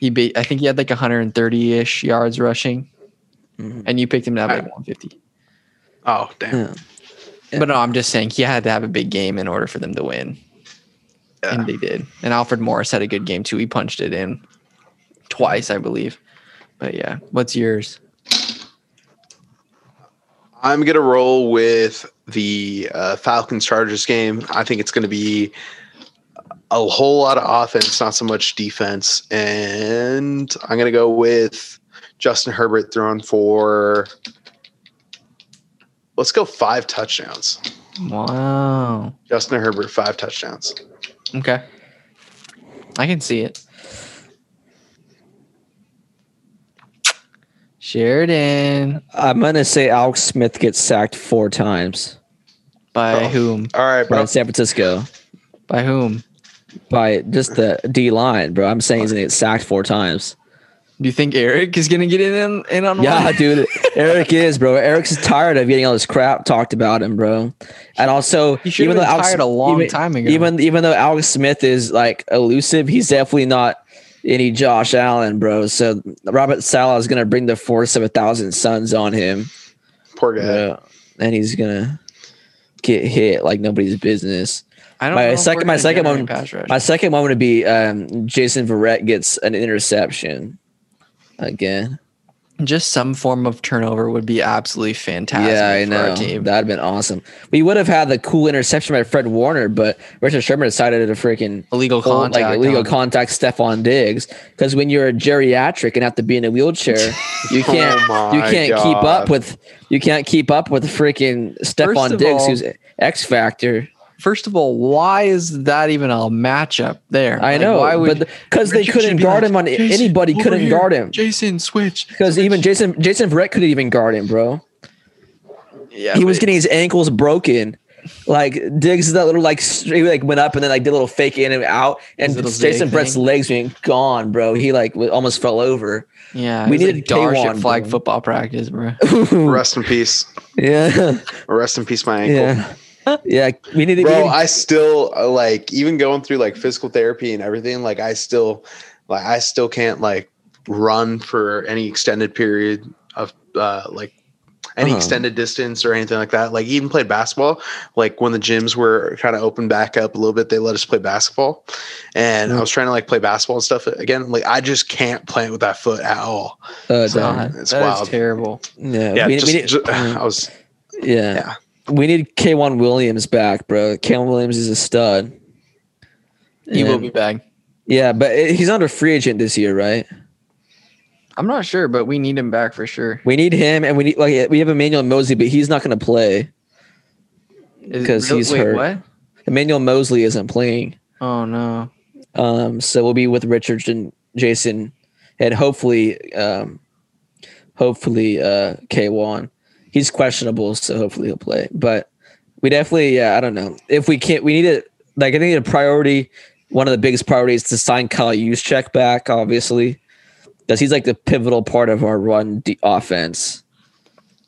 He beat, I think he had like one hundred thirty-ish yards rushing, mm-hmm. and you picked him to have like one hundred fifty. Oh, damn. Yeah. Yeah. But no, I'm just saying he had to have a big game in order for them to win. Yeah. And they did. And Alfred Morris had a good game too. He punched it in twice, I believe. But yeah, what's yours? I'm going to roll with the uh, Falcons-Chargers game. I think it's going to be a whole lot of offense, not so much defense. And I'm going to go with Justin Herbert throwing for, let's go five touchdowns. Wow. Justin Herbert, five touchdowns. Okay. I can see it. Sheridan. I'm going to say Alex Smith gets sacked four times. By oh. whom? All right, bro. By San Francisco. By whom? By just the D line, bro. I'm saying he's gonna get sacked four times. Do you think Eric is gonna get in in on? Yeah, one? Dude. Eric is, bro. Eric's tired of getting all this crap talked about him, bro. And also, he should have been tired a long even, time ago. Even even though Alex Smith is like elusive, he's definitely not any Josh Allen, bro. So Robert Saleh is gonna bring the force of a thousand suns on him. Poor guy. Bro. And he's gonna get hit like nobody's business. I don't my know second, my second one, my second one would be um, Jason Verrett gets an interception again. Just some form of turnover would be absolutely fantastic. Yeah, I for know. Our team. That'd been awesome. We would have had the cool interception by Fred Warner, but Richard Sherman decided to freaking illegal hold, contact, like illegal contact Stephon Diggs. Because when you're a geriatric and have to be in a wheelchair, you can't oh you can't God. keep up with you can't keep up with freaking Stephon Diggs, all, who's X Factor. First of all, why is that even a matchup there? I like, know, why would because the, they couldn't guard like, him on Jason, anybody couldn't here. guard him. Jason switch because even Jason Jason Verrett couldn't even guard him, bro. Yeah, he was getting his ankles broken. Like Diggs, that little like he like went up and then like did a little fake in and out, and Jason Brett's legs went gone, bro. He like almost fell over. Yeah, we needed Darsh at flag football practice, bro. Rest in peace. Yeah, rest in peace, my ankle. Yeah. Yeah, we need to. Bro, I still uh, like even going through like physical therapy and everything. Like I still, like I still can't like run for any extended period of uh, like any uh-huh. extended distance or anything like that. Like even played basketball. Like when the gyms were kind of open back up a little bit, they let us play basketball, and mm-hmm. I was trying to like play basketball and stuff again. Like I just can't plant with that foot at all. Uh, so God. It's that wild. Is terrible. No, yeah, we, just, we did, just, um, I was. Yeah. yeah. We need K'Wan Williams back, bro. K'Wan Williams is a stud. He and, will be back. Yeah, but it, he's not a free agent this year, right? I'm not sure, but we need him back for sure. We need him, and we need like we have Emmanuel Mosley, but he's not going to play because he's wait, hurt. What? Emmanuel Mosley isn't playing. Oh no. Um. So we'll be with Richard and Jason, and hopefully, um, hopefully, uh, K'Wan. He's questionable, so hopefully he'll play. But we definitely, yeah, I don't know. If we can't, we need to, like, I think a priority, one of the biggest priorities to sign Kyle Juszczyk back, obviously, because he's like the pivotal part of our run de- offense.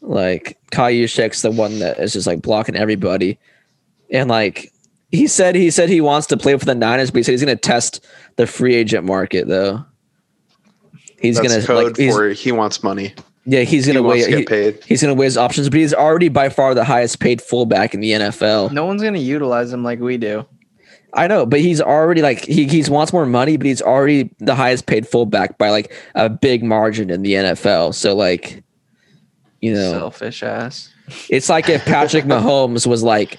Like, Kyle Juszczyk's the one that is just like blocking everybody. And like, he said, he said he wants to play for the Niners, but he said he's going to test the free agent market, though. He's going to, like, for he wants money. Yeah, he's gonna he weigh. To he, he's gonna weigh his options, but he's already by far the highest paid fullback in the N F L. No one's gonna utilize him like we do. I know, but he's already like he he's wants more money, but he's already the highest paid fullback by like a big margin in the N F L. So like, you know, selfish ass. It's like if Patrick Mahomes was like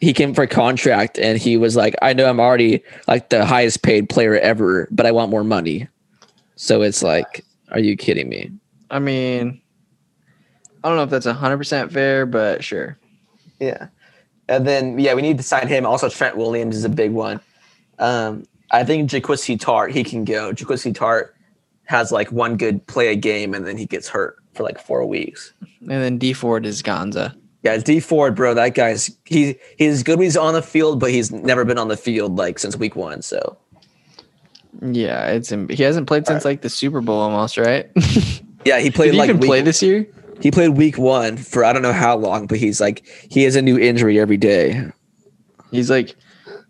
he came for a contract and he was like, I know I'm already like the highest paid player ever, but I want more money. So it's like, are you kidding me? I mean, I don't know if that's one hundred percent fair, but sure. Yeah. And then, yeah, we need to sign him. Also, Trent Williams is a big one. Um, I think Jaquizzi Tart, he can go. Jaquizzi Tart has, like, one good play a game, and then he gets hurt for, like, four weeks. And then D Ford is Gonza. Yeah, it's D Ford, bro. That guy's he, – he's good when he's on the field, but he's never been on the field, like, since week one. So, Yeah, it's he hasn't played since right. like the Super Bowl almost, right? Yeah, he played Did like he even week, play this year. He played week one for I don't know how long, but he's like he has a new injury every day. He's like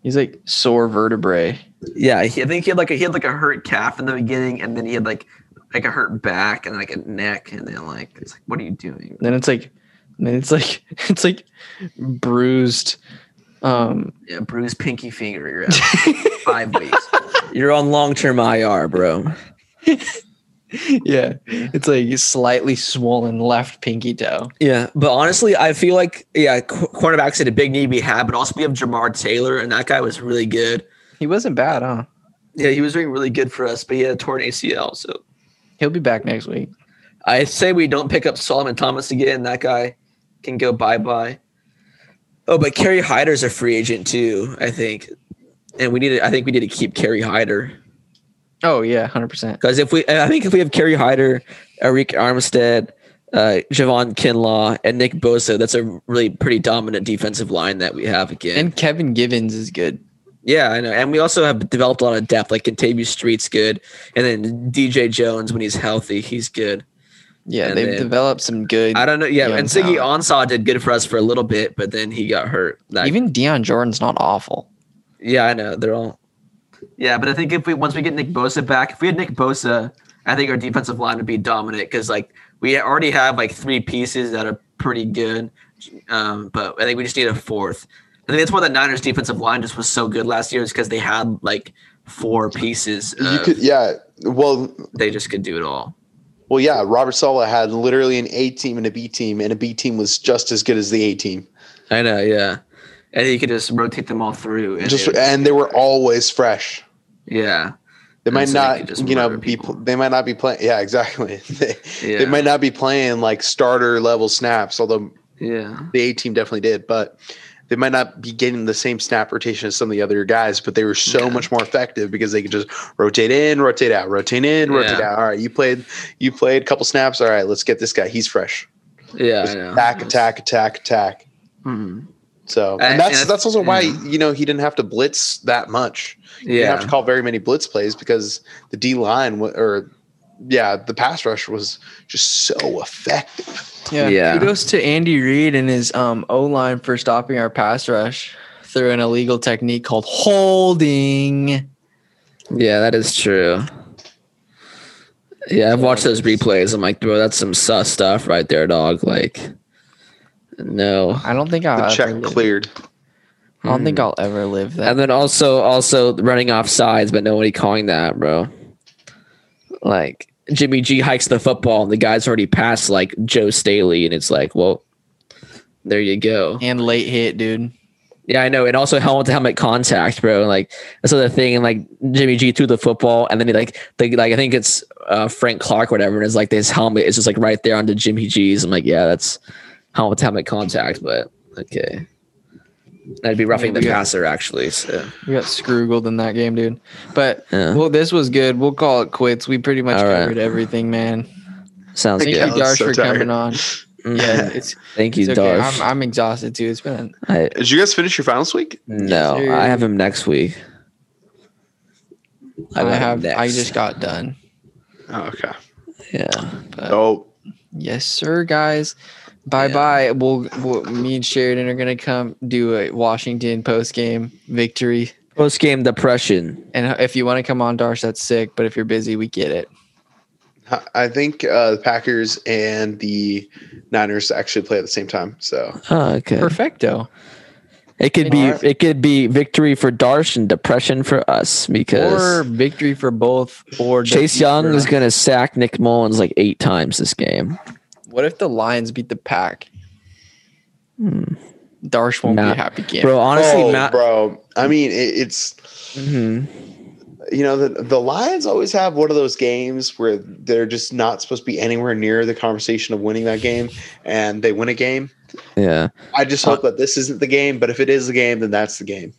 he's like sore vertebrae. Yeah, he, I think he had like a, he had like a hurt calf in the beginning, and then he had like like a hurt back and like a neck, and then like it's like what are you doing? Then it's like then it's like it's like bruised. Um, yeah, bruised pinky finger. You're out five weeks. You're on long-term I R, bro. Yeah, it's like slightly swollen left pinky toe. Yeah, but honestly, I feel like yeah, cornerbacks had a big need we had, but also we have Jamar Taylor, and that guy was really good. He wasn't bad, huh? Yeah, he was doing really good for us, but he had a torn A C L, so he'll be back next week. I say we don't pick up Solomon Thomas again. That guy can go bye-bye. Oh, but Kerry Hyder's a free agent too, I think. And we need to, I think we need to keep Kerry Hyder. Oh yeah, one hundred percent. Because if we, I think if we have Kerry Hyder, Arik Armstead, uh, Javon Kinlaw, and Nick Bosa, that's a really pretty dominant defensive line that we have again. And Kevin Givens is good. Yeah, I know. And we also have developed a lot of depth. Like Contavious Street's good, and then D J Jones when he's healthy, he's good. Yeah, and they've then, developed some good. I don't know. Yeah, and Siggy Ansah did good for us for a little bit, but then he got hurt. That Even Deion Jordan's not awful. Yeah, I know. They're all. Yeah, but I think if we once we get Nick Bosa back, if we had Nick Bosa, I think our defensive line would be dominant because like we already have like three pieces that are pretty good, um, but I think we just need a fourth. I think that's why the Niners' defensive line just was so good last year is because they had like four pieces. Of, you could, yeah, well, they just could do it all. Well, yeah, Robert Saleh had literally an A team and a B team, and a B team was just as good as the A team. I know, yeah. And you could just rotate them all through. And, just, and they were always fresh. Yeah. They might so not, they you know, be, they might not be playing. Yeah, exactly. They, yeah. they might not be playing like starter level snaps, although yeah, the A team definitely did. But they might not be getting the same snap rotation as some of the other guys, but they were so yeah. much more effective because they could just rotate in, rotate out, rotate in, rotate yeah. out. All right, you played, you played a couple snaps. All right, let's get this guy. He's fresh. Yeah, I know. Attack, attack, attack, attack. Mm-hmm. So, and that's I, and that's also why yeah. you know he didn't have to blitz that much. He yeah, didn't have to call very many blitz plays because the D line w- or yeah, the pass rush was just so effective. Yeah. yeah. Kudos to Andy Reid and his um, O-line for stopping our pass rush through an illegal technique called holding. Yeah, that is true. Yeah, I've watched those replays. I'm like, bro, that's some sus stuff right there, dog. Like, no. I don't think I'll The check cleared. I don't hmm. think I'll ever live that. And then also, also running off sides, but nobody calling that, bro. Like. Jimmy G hikes the football and the guy's already passed like Joe Staley and it's like, well, there you go. And late hit, dude. Yeah, I know. And also helmet to helmet contact, bro. Like that's another thing. And like Jimmy G threw the football and then he like, they, like I think it's uh, Frank Clark, or whatever. And it's like this helmet is just like right there onto Jimmy G's. I'm like, yeah, that's helmet to helmet contact, but okay. That'd be roughing yeah, the got, passer, actually. So. We got scroogled in that game, dude. But, yeah. well, this was good. We'll call it quits. We pretty much All covered right. everything, man. Sounds Thank good. Thank you, Darsh, so for tired. coming on. Yeah, it's, Thank it's you, okay. Darsh. I'm, I'm exhausted, too. It's been. I, Did you guys finish your finals week? No, yes, I have him next week. I, I have. Next. I just got done. Oh, okay. Yeah. But, oh. Yes, sir, guys. Bye yeah. bye. We'll, we'll, me and Sheridan are gonna come do a Washington post game victory, post game depression. And if you want to come on, Darsh, that's sick. But if you're busy, we get it. I think uh, the Packers and the Niners actually play at the same time. So oh, okay, perfecto. It could be it could be victory for Darsh and depression for us because or victory for both. Or Chase Young is gonna sack Nick Mullins like eight times this game. What if the Lions beat the Pack? Hmm. Darsh won't nah. be happy again. Bro, honestly, oh, not. Bro, I mean, it, it's, mm-hmm. you know, the, the Lions always have one of those games where they're just not supposed to be anywhere near the conversation of winning that game, and they win a game. Yeah. I just hope uh, that this isn't the game, but if it is the game, then that's the game.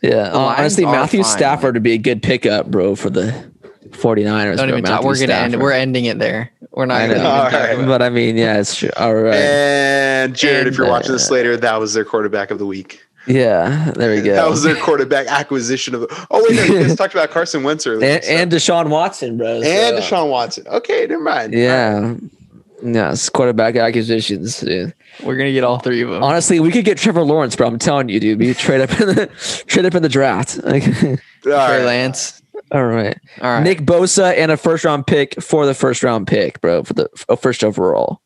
Yeah. The honestly, Matthew fine. Stafford would be a good pickup, bro, for the forty-niners. Don't bro, even talk. We're gonna end. We're ending it there. We're not. I gonna right, but, but I mean, yeah, it's true. All right. And Jared, and, if you're watching uh, this later, that was their quarterback of the week. Yeah, there we go. That was their quarterback acquisition of. Oh wait, no, we just talked about Carson Wentz earlier, and, so. and Deshaun Watson, bro. So. And Deshaun Watson. Okay, never mind. Yeah, right. No, it's quarterback acquisitions. Dude. We're gonna get all three of them. Honestly, we could get Trevor Lawrence, bro. I'm telling you, dude. We trade up in the trade up in the draft. Like, Trey right. Lance. All right. All right. Nick Bosa and a first round pick for the first round pick, bro, for the uh, first overall.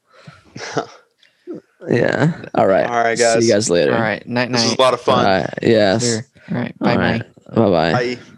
Yeah. All right. All right, guys. See you guys later. All right. Night night. This was a lot of fun. All right. Yes. Sure. All right. Bye bye. Bye bye.